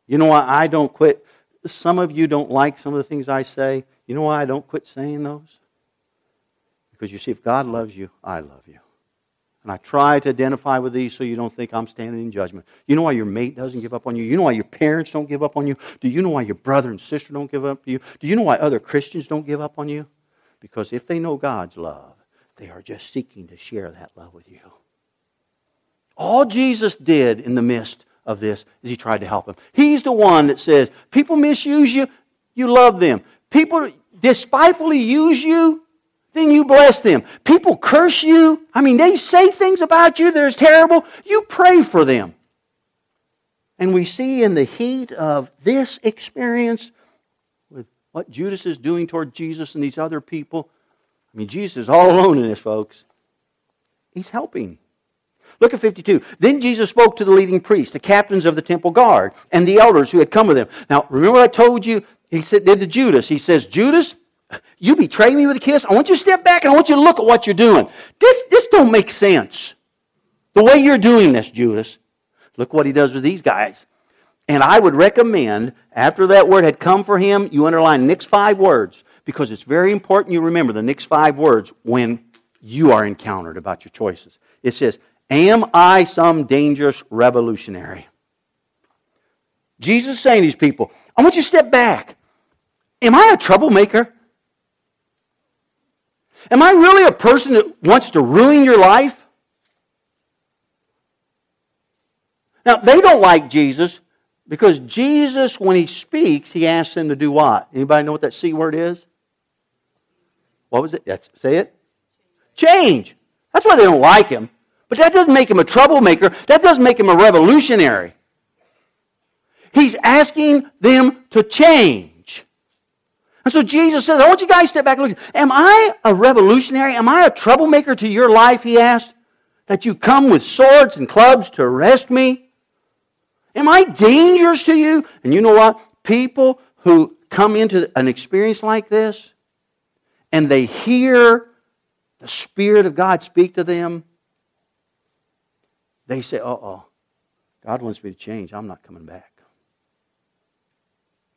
You know why I don't quit? Some of you don't like some of the things I say. You know why I don't quit saying those? Because you see, if God loves you, I love you. And I try to identify with these so you don't think I'm standing in judgment. You know why your mate doesn't give up on you? You know why your parents don't give up on you? Do you know why your brother and sister don't give up on you? Do you know why other Christians don't give up on you? Because if they know God's love, they are just seeking to share that love with you. All Jesus did in the midst of this is He tried to help him. He's the one that says, people misuse you, you love them. People despitefully use you, then you bless them. People curse you. I mean, they say things about you that is terrible. You pray for them. And we see in the heat of this experience with what Judas is doing toward Jesus and these other people. I mean, Jesus is all alone in this, folks. He's helping. Look at 52. Then Jesus spoke to the leading priests, the captains of the temple guard, and the elders who had come with him. Now, remember what I told you? He said to Judas, he says, Judas, you betray me with a kiss? I want you to step back and I want you to look at what you're doing. This don't make sense. The way you're doing this, Judas. Look what he does with these guys. And I would recommend, after that word had come for him, you underline the next 5 words. Because it's very important you remember the next 5 words when you are encountered about your choices. It says, am I some dangerous revolutionary? Jesus is saying to these people, I want you to step back. Am I a troublemaker? Am I really a person that wants to ruin your life? Now, they don't like Jesus because Jesus, when He speaks, He asks them to do what? Anybody know what that C word is? What was it? Say it. Change. That's why they don't like Him. But that doesn't make Him a troublemaker. That doesn't make Him a revolutionary. He's asking them to change. And so Jesus says, I want you guys to step back and look. Am I a revolutionary? Am I a troublemaker to your life, He asked, that you come with swords and clubs to arrest me? Am I dangerous to you? And you know what? People who come into an experience like this and they hear the Spirit of God speak to them, they say, uh-oh, God wants me to change. I'm not coming back.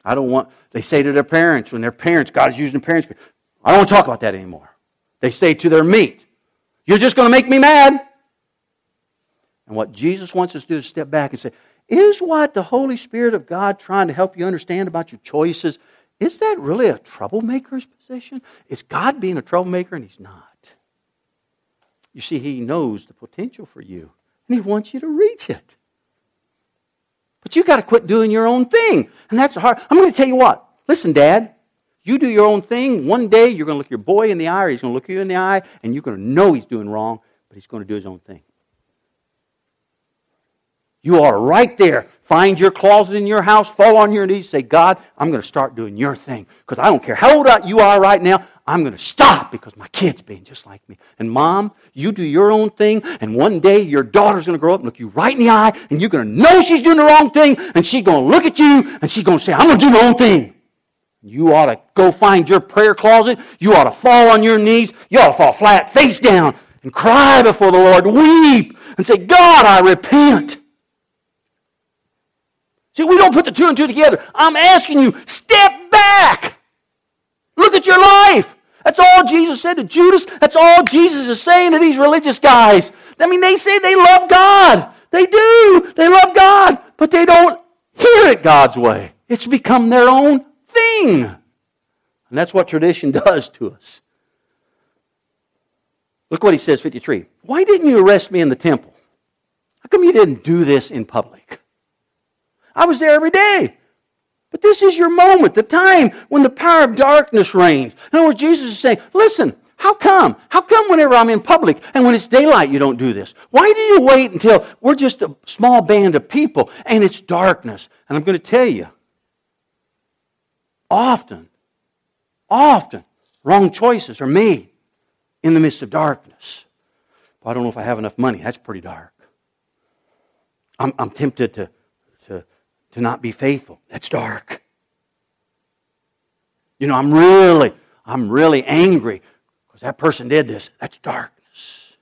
I don't want, they say to their parents, when their parents, God is using their parents, I don't want to talk about that anymore. They say to their meat, you're just going to make me mad. And what Jesus wants us to do is step back and say, is what the Holy Spirit of God trying to help you understand about your choices, is that really a troublemaker's position? Is God being a troublemaker? And He's not. You see, He knows the potential for you, and He wants you to reach it. But you've got to quit doing your own thing. And that's hard. I'm going to tell you what. Listen, Dad. You do your own thing. One day you're going to look your boy in the eye, or he's going to look you in the eye, and you're going to know he's doing wrong, but he's going to do his own thing. You ought to right there find your closet in your house, fall on your knees, say, God, I'm going to start doing your thing. Because I don't care how old you are right now, I'm going to stop because my kid's being just like me. And Mom, you do your own thing, and one day your daughter's going to grow up and look you right in the eye, and you're going to know she's doing the wrong thing, and she's going to look at you, and she's going to say, I'm going to do my own thing. You ought to go find your prayer closet. You ought to fall on your knees. You ought to fall flat face down and cry before the Lord. Weep and say, God, I repent. See, we don't put the two and two together. I'm asking you, step back. Look at your life. That's all Jesus said to Judas. That's all Jesus is saying to these religious guys. I mean, they say they love God. They do. They love God. But they don't hear it God's way. It's become their own thing. And that's what tradition does to us. Look what he says, 53. Why didn't you arrest me in the temple? How come you didn't do this in public? I was there every day. But this is your moment, the time when the power of darkness reigns. In other words, Jesus is saying, listen, how come? How come whenever I'm in public and when it's daylight you don't do this? Why do you wait until we're just a small band of people and it's darkness? And I'm going to tell you, Often, wrong choices are made in the midst of darkness. Well, I don't know if I have enough money. That's pretty dark. I'm tempted to not be faithful. That's dark. You know, I'm really angry because that person did this. That's darkness.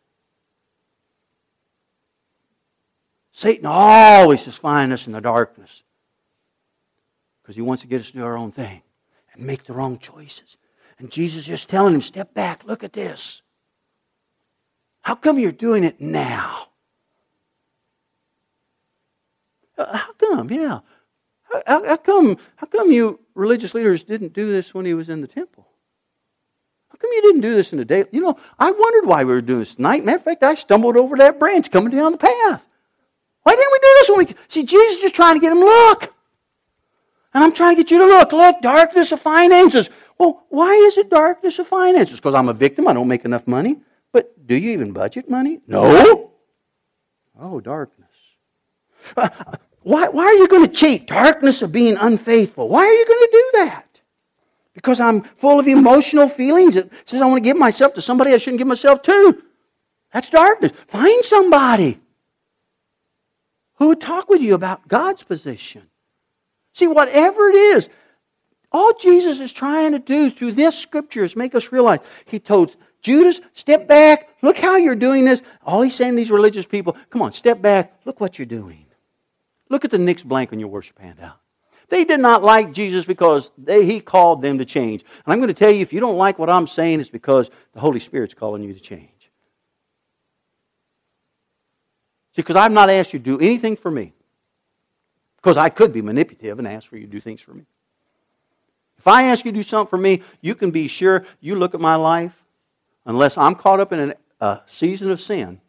Satan always is finding us in the darkness. Because he wants to get us to do our own thing and make the wrong choices. And Jesus is just telling him, step back, look at this. How come you're doing it now? How come, yeah. How come you religious leaders didn't do this when he was in the temple? How come you didn't do this in the day? You know, I wondered why we were doing this tonight. Matter of fact, I stumbled over that branch coming down the path. Why didn't we do this when we... See, Jesus is just trying to get him, look. And I'm trying to get you to look, darkness of finances. Well, why is it darkness of finances? Because I'm a victim, I don't make enough money. But do you even budget money? No. Oh, darkness. Why are you going to cheat? Darkness of being unfaithful. Why are you going to do that? Because I'm full of emotional feelings. It says I want to give myself to somebody I shouldn't give myself to. That's darkness. Find somebody who would talk with you about God's position. See, whatever it is, all Jesus is trying to do through this scripture is make us realize. He told Judas, step back, look how you're doing this. All he's saying to these religious people, come on, step back, look what you're doing. Look at the next blank on your worship handout. They did not like Jesus because he called them to change. And I'm going to tell you, if you don't like what I'm saying, it's because the Holy Spirit's calling you to change. See, because I've not asked you to do anything for me. Because I could be manipulative and ask for you to do things for me. If I ask you to do something for me, you can be sure you look at my life, unless I'm caught up in a season of sin,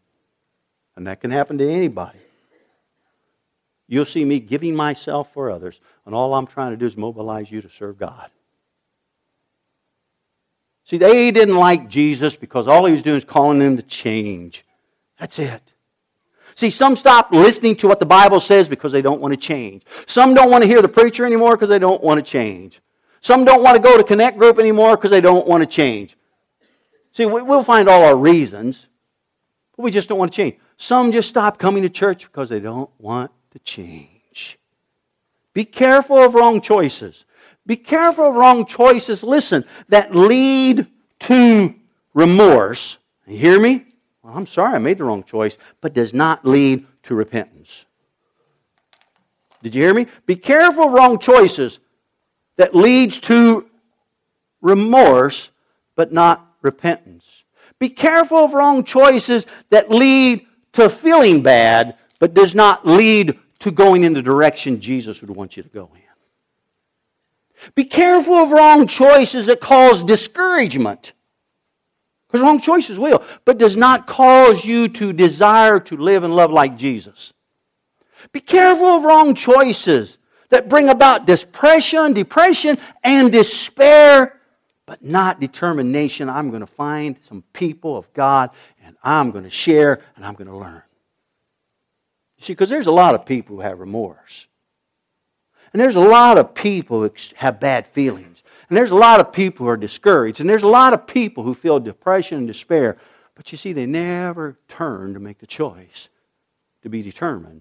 and that can happen to anybody, you'll see me giving myself for others, and all I'm trying to do is mobilize you to serve God. See, they didn't like Jesus because all he was doing is calling them to change. That's it. See, some stop listening to what the Bible says because they don't want to change. Some don't want to hear the preacher anymore because they don't want to change. Some don't want to go to Connect Group anymore because they don't want to change. See, we'll find all our reasons, but we just don't want to change. Some just stop coming to church because they don't want to change. Be careful of wrong choices. Be careful of wrong choices, listen, that lead to remorse, you hear me? Well, I'm sorry I made the wrong choice, but does not lead to repentance. Did you hear me? Be careful of wrong choices that leads to remorse, but not repentance. Be careful of wrong choices that lead to feeling bad, but does not lead to going in the direction Jesus would want you to go in. Be careful of wrong choices that cause discouragement, because wrong choices will, but does not cause you to desire to live and love like Jesus. Be careful of wrong choices that bring about depression, and despair, but not determination. I'm going to find some people of God, and I'm going to share, and I'm going to learn. You see, because there's a lot of people who have remorse. And there's a lot of people who have bad feelings. And there's a lot of people who are discouraged. And there's a lot of people who feel depression and despair. But you see, they never turn to make the choice to be determined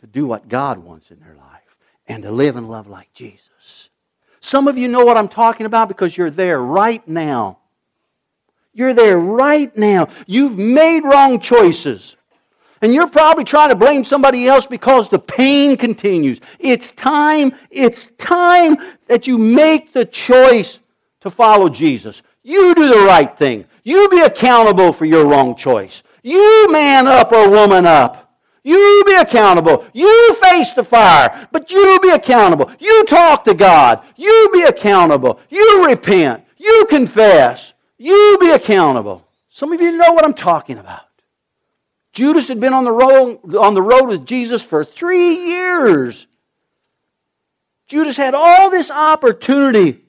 to do what God wants in their life and to live and love like Jesus. Some of you know what I'm talking about because you're there right now. You're there right now. You've made wrong choices. And you're probably trying to blame somebody else because the pain continues. It's time that you make the choice to follow Jesus. You do the right thing. You be accountable for your wrong choice. You man up or woman up. You be accountable. You face the fire, but you be accountable. You talk to God. You be accountable. You repent. You confess. You be accountable. Some of you know what I'm talking about. Judas had been on the road with Jesus for 3 years. Judas had all this opportunity,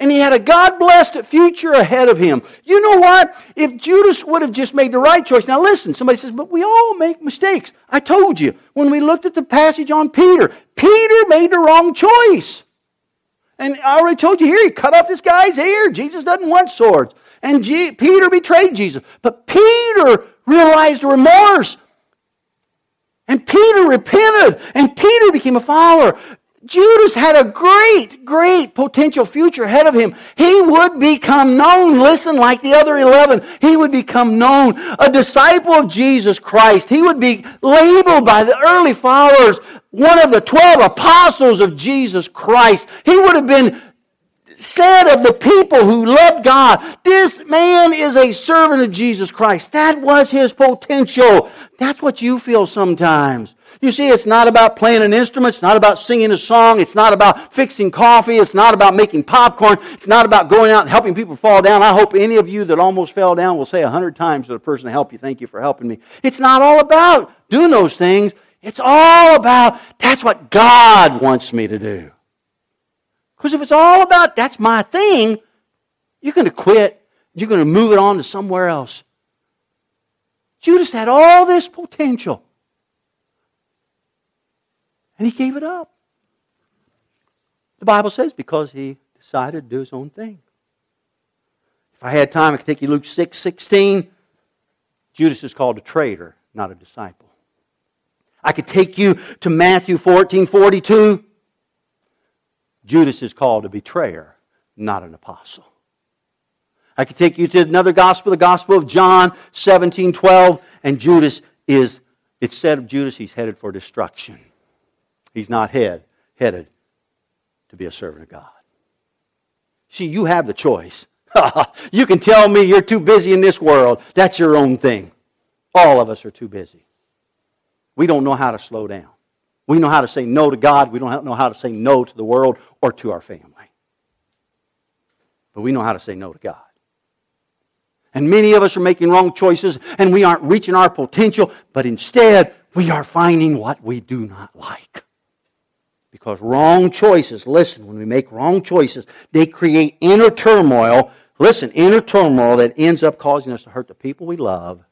and he had a God-blessed future ahead of him. You know what? If Judas would have just made the right choice... Now listen, somebody says, but we all make mistakes. I told you, when we looked at the passage on Peter, Peter made the wrong choice. And I already told you here, he cut off this guy's ear. Jesus doesn't want swords. And Peter betrayed Jesus. But Peter realized remorse. And Peter repented. And Peter became a follower. Judas had a great, great potential future ahead of him. He would become known. Listen, like the other 11, he would become known. A disciple of Jesus Christ. He would be labeled by the early followers one of the 12 apostles of Jesus Christ. He would have been said of the people who loved God, this man is a servant of Jesus Christ. That was his potential. That's what you feel sometimes. You see, it's not about playing an instrument. It's not about singing a song. It's not about fixing coffee. It's not about making popcorn. It's not about going out and helping people fall down. I hope any of you that almost fell down will say 100 times to the person to help you, thank you for helping me. It's not all about doing those things. It's all about, that's what God wants me to do. Because if it's all about, that's my thing, you're going to quit. You're going to move it on to somewhere else. Judas had all this potential. And he gave it up. The Bible says because he decided to do his own thing. If I had time, I could take you to Luke 6:16. Judas is called a traitor, not a disciple. I could take you to Matthew 14:42. Judas is called a betrayer, not an apostle. I could take you to another gospel, the Gospel of John 17:12, and Judas is, it's said of Judas, he's headed for destruction. He's not headed to be a servant of God. See, you have the choice. You can tell me you're too busy in this world. That's your own thing. All of us are too busy. We don't know how to slow down. We know how to say no to God. We don't know how to say no to the world or to our family. But we know how to say no to God. And many of us are making wrong choices and we aren't reaching our potential, but instead we are finding what we do not like. Because wrong choices, listen, when we make wrong choices, they create inner turmoil. Listen, inner turmoil that ends up causing us to hurt the people we love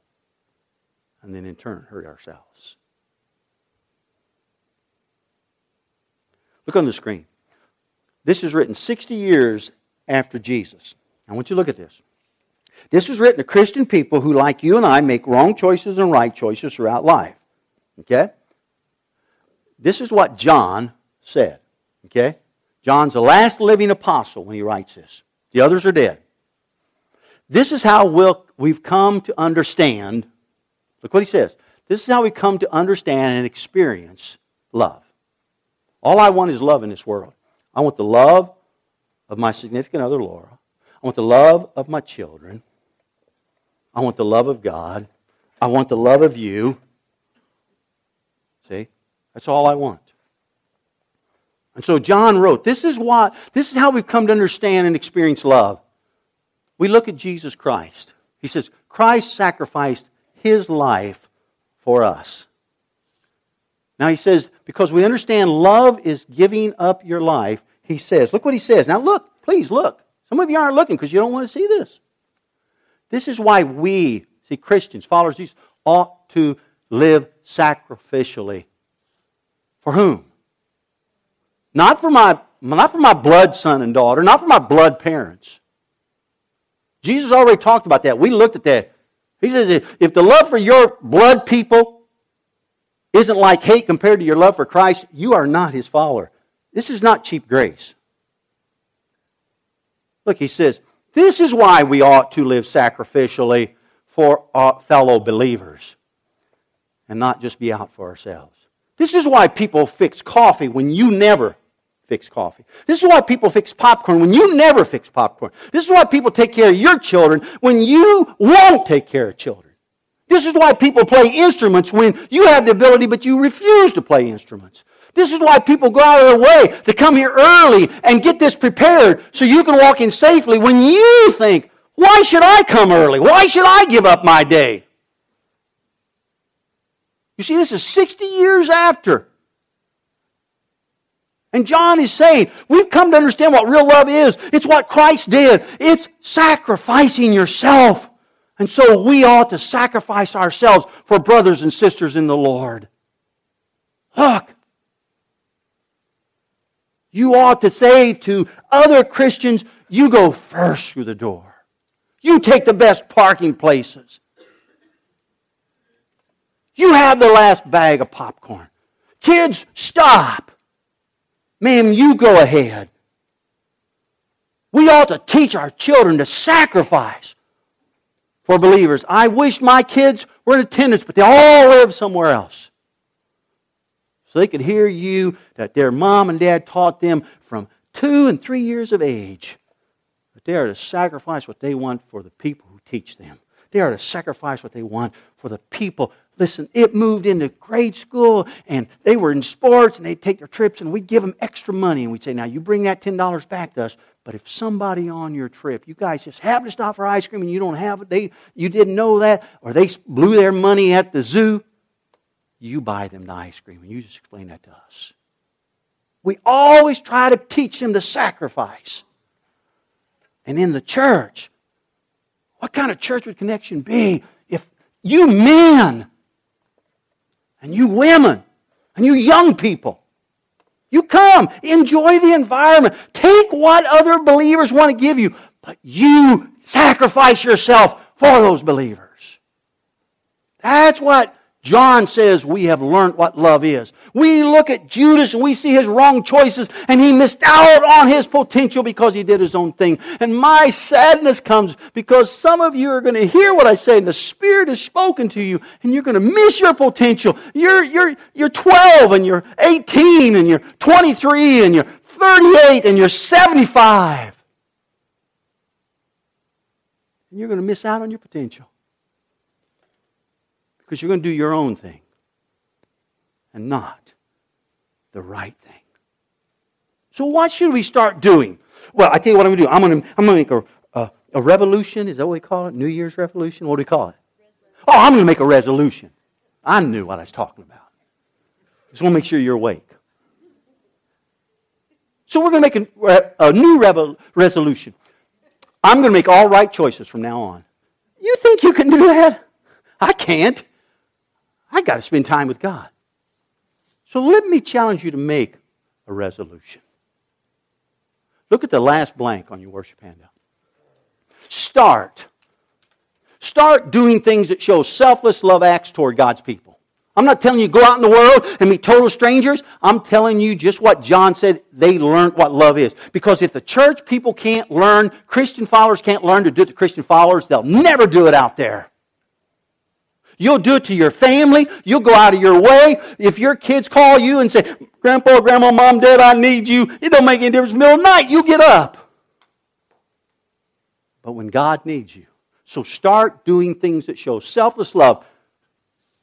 and then in turn hurt ourselves. Look on the screen. This is written 60 years after Jesus. I want you to look at this. This was written to Christian people who, like you and I, make wrong choices and right choices throughout life. Okay? This is what John said. Okay? John's the last living apostle when he writes this. The others are dead. This is how we've come to understand. Look what he says. This is how we come to understand and experience love. All I want is love in this world. I want the love of my significant other, Laura. I want the love of my children. I want the love of God. I want the love of you. See? That's all I want. And so John wrote, this is how we've come to understand and experience love. We look at Jesus Christ. He says, Christ sacrificed His life for us. Now he says, because we understand love is giving up your life, he says, look what he says. Now look, please look. Some of you aren't looking because you don't want to see this. This is why we, see, Christians, followers of Jesus, ought to live sacrificially. For whom? Not for my blood son and daughter, not for my blood parents. Jesus already talked about that. We looked at that. He says, if the love for your blood people isn't like hate compared to your love for Christ, you are not His follower. This is not cheap grace. Look, he says, this is why we ought to live sacrificially for our fellow believers and not just be out for ourselves. This is why people fix coffee when you never fix coffee. This is why people fix popcorn when you never fix popcorn. This is why people take care of your children when you won't take care of children. This is why people play instruments when you have the ability but you refuse to play instruments. This is why people go out of their way to come here early and get this prepared so you can walk in safely when you think, why should I come early? Why should I give up my day? You see, this is 60 years after. And John is saying, we've come to understand what real love is. It's what Christ did. It's sacrificing yourself. And so we ought to sacrifice ourselves for brothers and sisters in the Lord. Look. You ought to say to other Christians, you go first through the door. You take the best parking places. You have the last bag of popcorn. Kids, stop. Ma'am, you go ahead. We ought to teach our children to sacrifice for believers. I wish my kids were in attendance, but they all live somewhere else. So they could hear you that their mom and dad taught them from 2 and 3 years of age that they are to sacrifice what they want for the people who teach them. They are to sacrifice what they want for the people. Listen, it moved into grade school and they were in sports and they'd take their trips and we'd give them extra money and we'd say, now you bring that $10 back to us, but if somebody on your trip, you guys just happen to stop for ice cream and you don't have it, you didn't know that, or they blew their money at the zoo, you buy them the ice cream and you just explain that to us. We always try to teach them the sacrifice. And in the church, what kind of church would Connection be if you men and you women and you young people, you come, enjoy the environment, take what other believers want to give you, but you sacrifice yourself for those believers. That's what John says we have learned what love is. We look at Judas and we see his wrong choices and he missed out on his potential because he did his own thing. And my sadness comes because some of you are going to hear what I say and the Spirit has spoken to you and you're going to miss your potential. You're 12 and you're 18 and you're 23 and you're 38 and you're 75. And you're going to miss out on your potential. Because you're going to do your own thing and not the right thing. So what should we start doing? Well, I tell you what I'm going to do. I'm going to make a revolution. Is that what we call it? New Year's revolution? What do we call it? Oh, I'm going to make a resolution. I knew what I was talking about. Just want to make sure you're awake. So we're going to make a new resolution. I'm going to make all right choices from now on. You think you can do that? I can't. I got to spend time with God. So let me challenge you to make a resolution. Look at the last blank on your worship handout. Start doing things that show selfless love acts toward God's people. I'm not telling you go out in the world and meet total strangers. I'm telling you just what John said. They learned what love is. Because if the church people can't learn, Christian followers can't learn to do it to Christian followers, they'll never do it out there. You'll do it to your family. You'll go out of your way. If your kids call you and say, Grandpa, Grandma, Mom, Dad, I need you. It don't make any difference. Middle of the night, you get up. But when God needs you. So start doing things that show selfless love.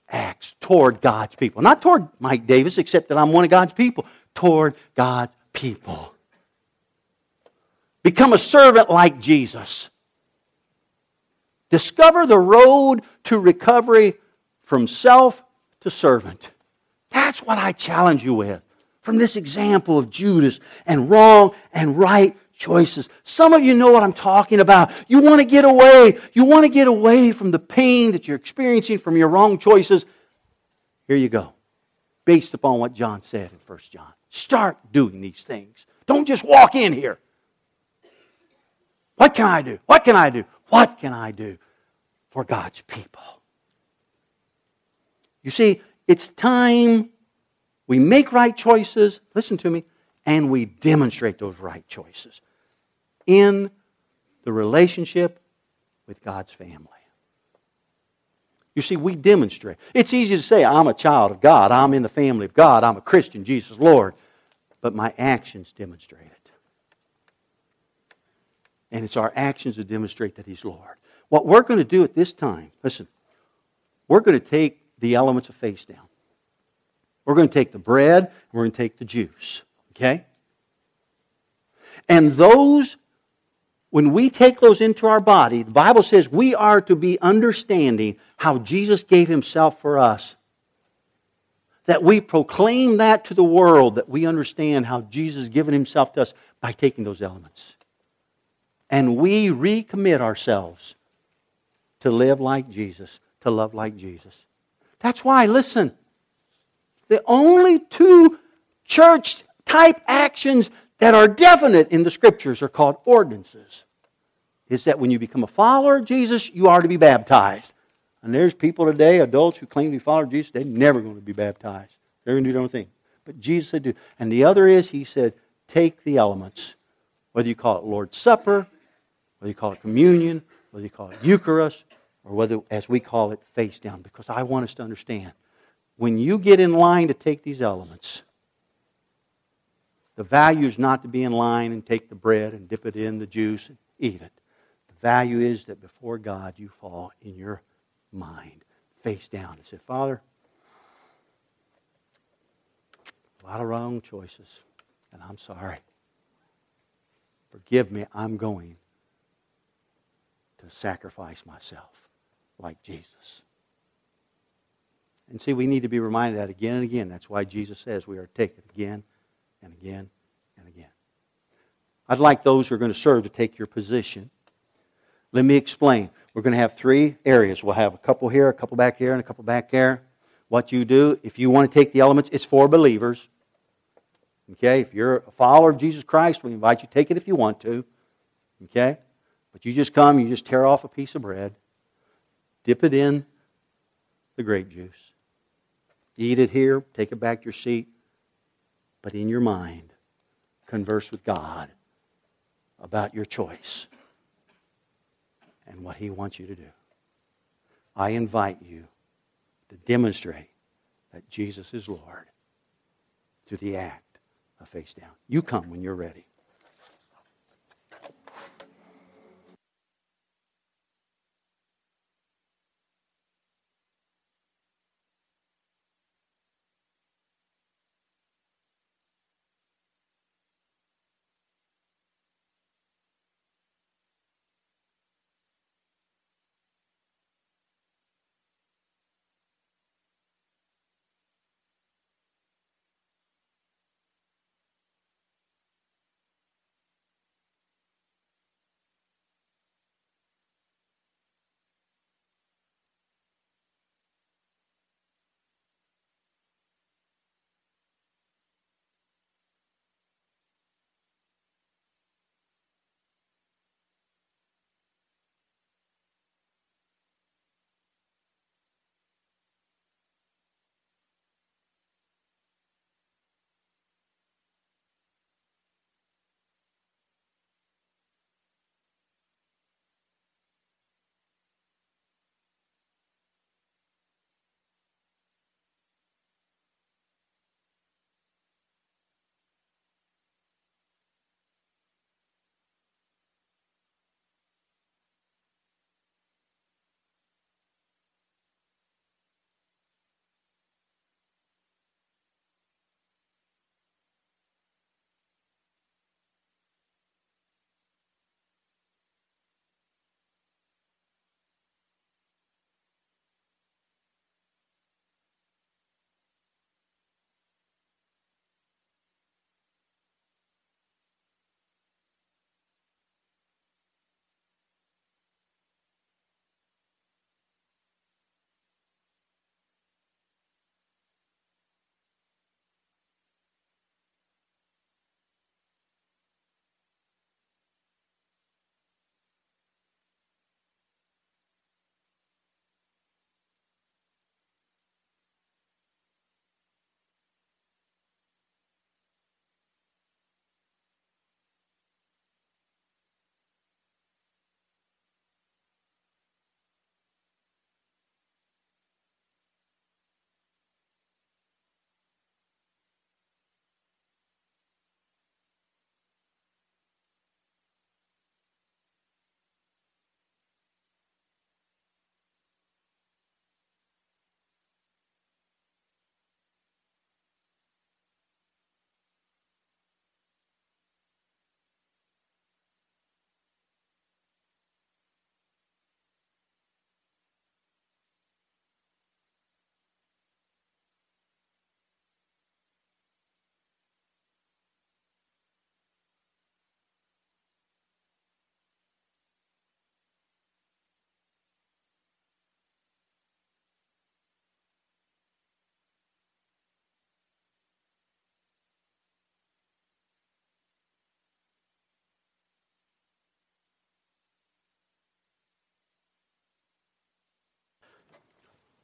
Acts toward God's people. Not toward Mike Davis, except that I'm one of God's people. Toward God's people. Become a servant like Jesus. Discover the road to recovery from self to servant. That's what I challenge you with. From this example of Judas and wrong and right choices. Some of you know what I'm talking about. You want to get away. You want to get away from the pain that you're experiencing from your wrong choices. Here you go. Based upon what John said in First John. Start doing these things. Don't just walk in here. What can I do? What can I do? What can I do for God's people? You see, it's time we make right choices. Listen to me. And we demonstrate those right choices in the relationship with God's family. You see, we demonstrate. It's easy to say, I'm a child of God. I'm in the family of God. I'm a Christian. Jesus, Lord. But my actions demonstrate it. And it's our actions that demonstrate that He's Lord. What we're going to do at this time, listen, we're going to take the elements of face down. We're going to take the bread, and we're going to take the juice. Okay? And those, when we take those into our body, the Bible says we are to be understanding how Jesus gave Himself for us. That we proclaim that to the world, that we understand how Jesus has given Himself to us by taking those elements. And we recommit ourselves to live like Jesus, to love like Jesus. That's why, listen, the only two church-type actions that are definite in the Scriptures are called ordinances. It's that when you become a follower of Jesus, you are to be baptized. And there's people today, adults who claim to be followers of Jesus, they're never going to be baptized. They're going to do their own thing. But Jesus said do. And the other is, He said, take the elements. Whether you call it Lord's Supper, whether you call it communion, whether you call it Eucharist, or whether, as we call it, face down. Because I want us to understand, when you get in line to take these elements, the value is not to be in line and take the bread and dip it in the juice and eat it. The value is that before God you fall in your mind, face down, and say, Father, a lot of wrong choices, and I'm sorry. Forgive me, I'm going to sacrifice myself like Jesus. And see, we need to be reminded of that again and again. That's why Jesus says we are to take it again and again and again. I'd like those who are going to serve to take your position. Let me explain. We're going to have three areas. We'll have a couple here, a couple back here, and a couple back there. What you do, if you want to take the elements, it's for believers. Okay, if you're a follower of Jesus Christ, we invite you to take it if you want to. Okay, but you just come, you just tear off a piece of bread, dip it in the grape juice, eat it here, take it back to your seat, but in your mind, converse with God about your choice and what He wants you to do. I invite you to demonstrate that Jesus is Lord through the act. A face down. You come when you're ready.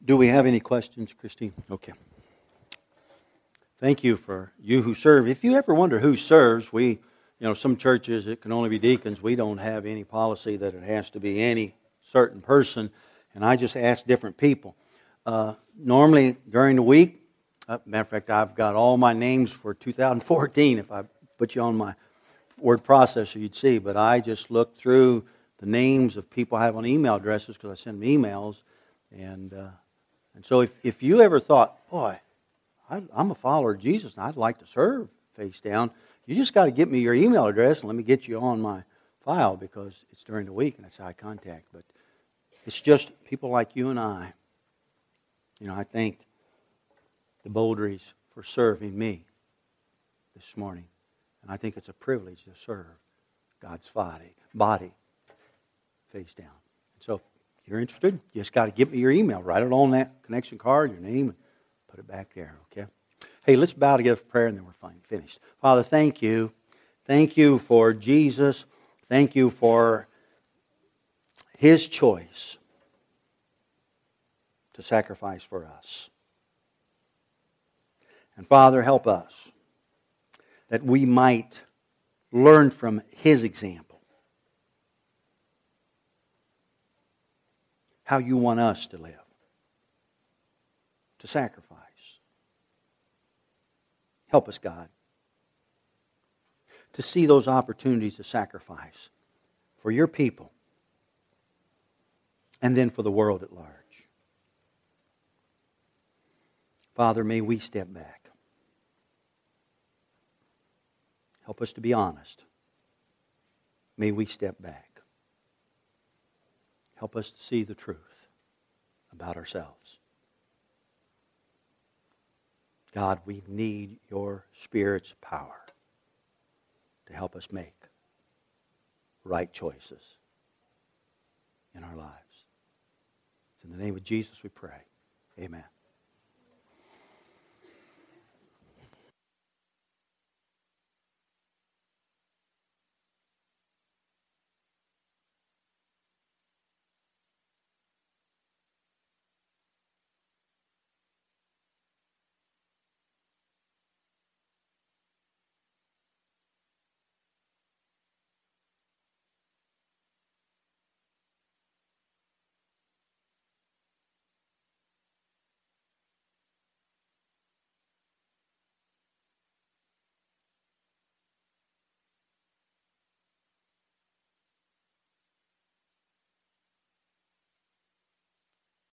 Do we have any questions, Christine? Okay. Thank you for you who serve. If you ever wonder who serves, we, some churches, it can only be deacons. We don't have any policy that it has to be any certain person. And I just ask different people. Normally during the week, matter of fact, I've got all my names for 2014. If I put you on my word processor, you'd see. But I just look through the names of people I have on email addresses because I send them emails. And so if you ever thought, boy, I'm a follower of Jesus and I'd like to serve face down, you just got to get me your email address and let me get you on my file because it's during the week and that's how I contact. But it's just people like you and I. I thank the Boulderies for serving me this morning. And I think it's a privilege to serve God's body face down. And so if you're interested, you just got to give me your email. Write it on that connection card, your name, and put it back there, okay? Hey, let's bow together for prayer and then we're finished. Father, thank you. Thank you for Jesus. Thank you for His choice to sacrifice for us. And Father, help us that we might learn from His example how you want us to live, to sacrifice. Help us, God, to see those opportunities to sacrifice for your people and then for the world at large. Father, may we step back. Help us to be honest. May we step back. Help us to see the truth about ourselves. God, we need your Spirit's power to help us make right choices in our lives. It's in the name of Jesus we pray. Amen.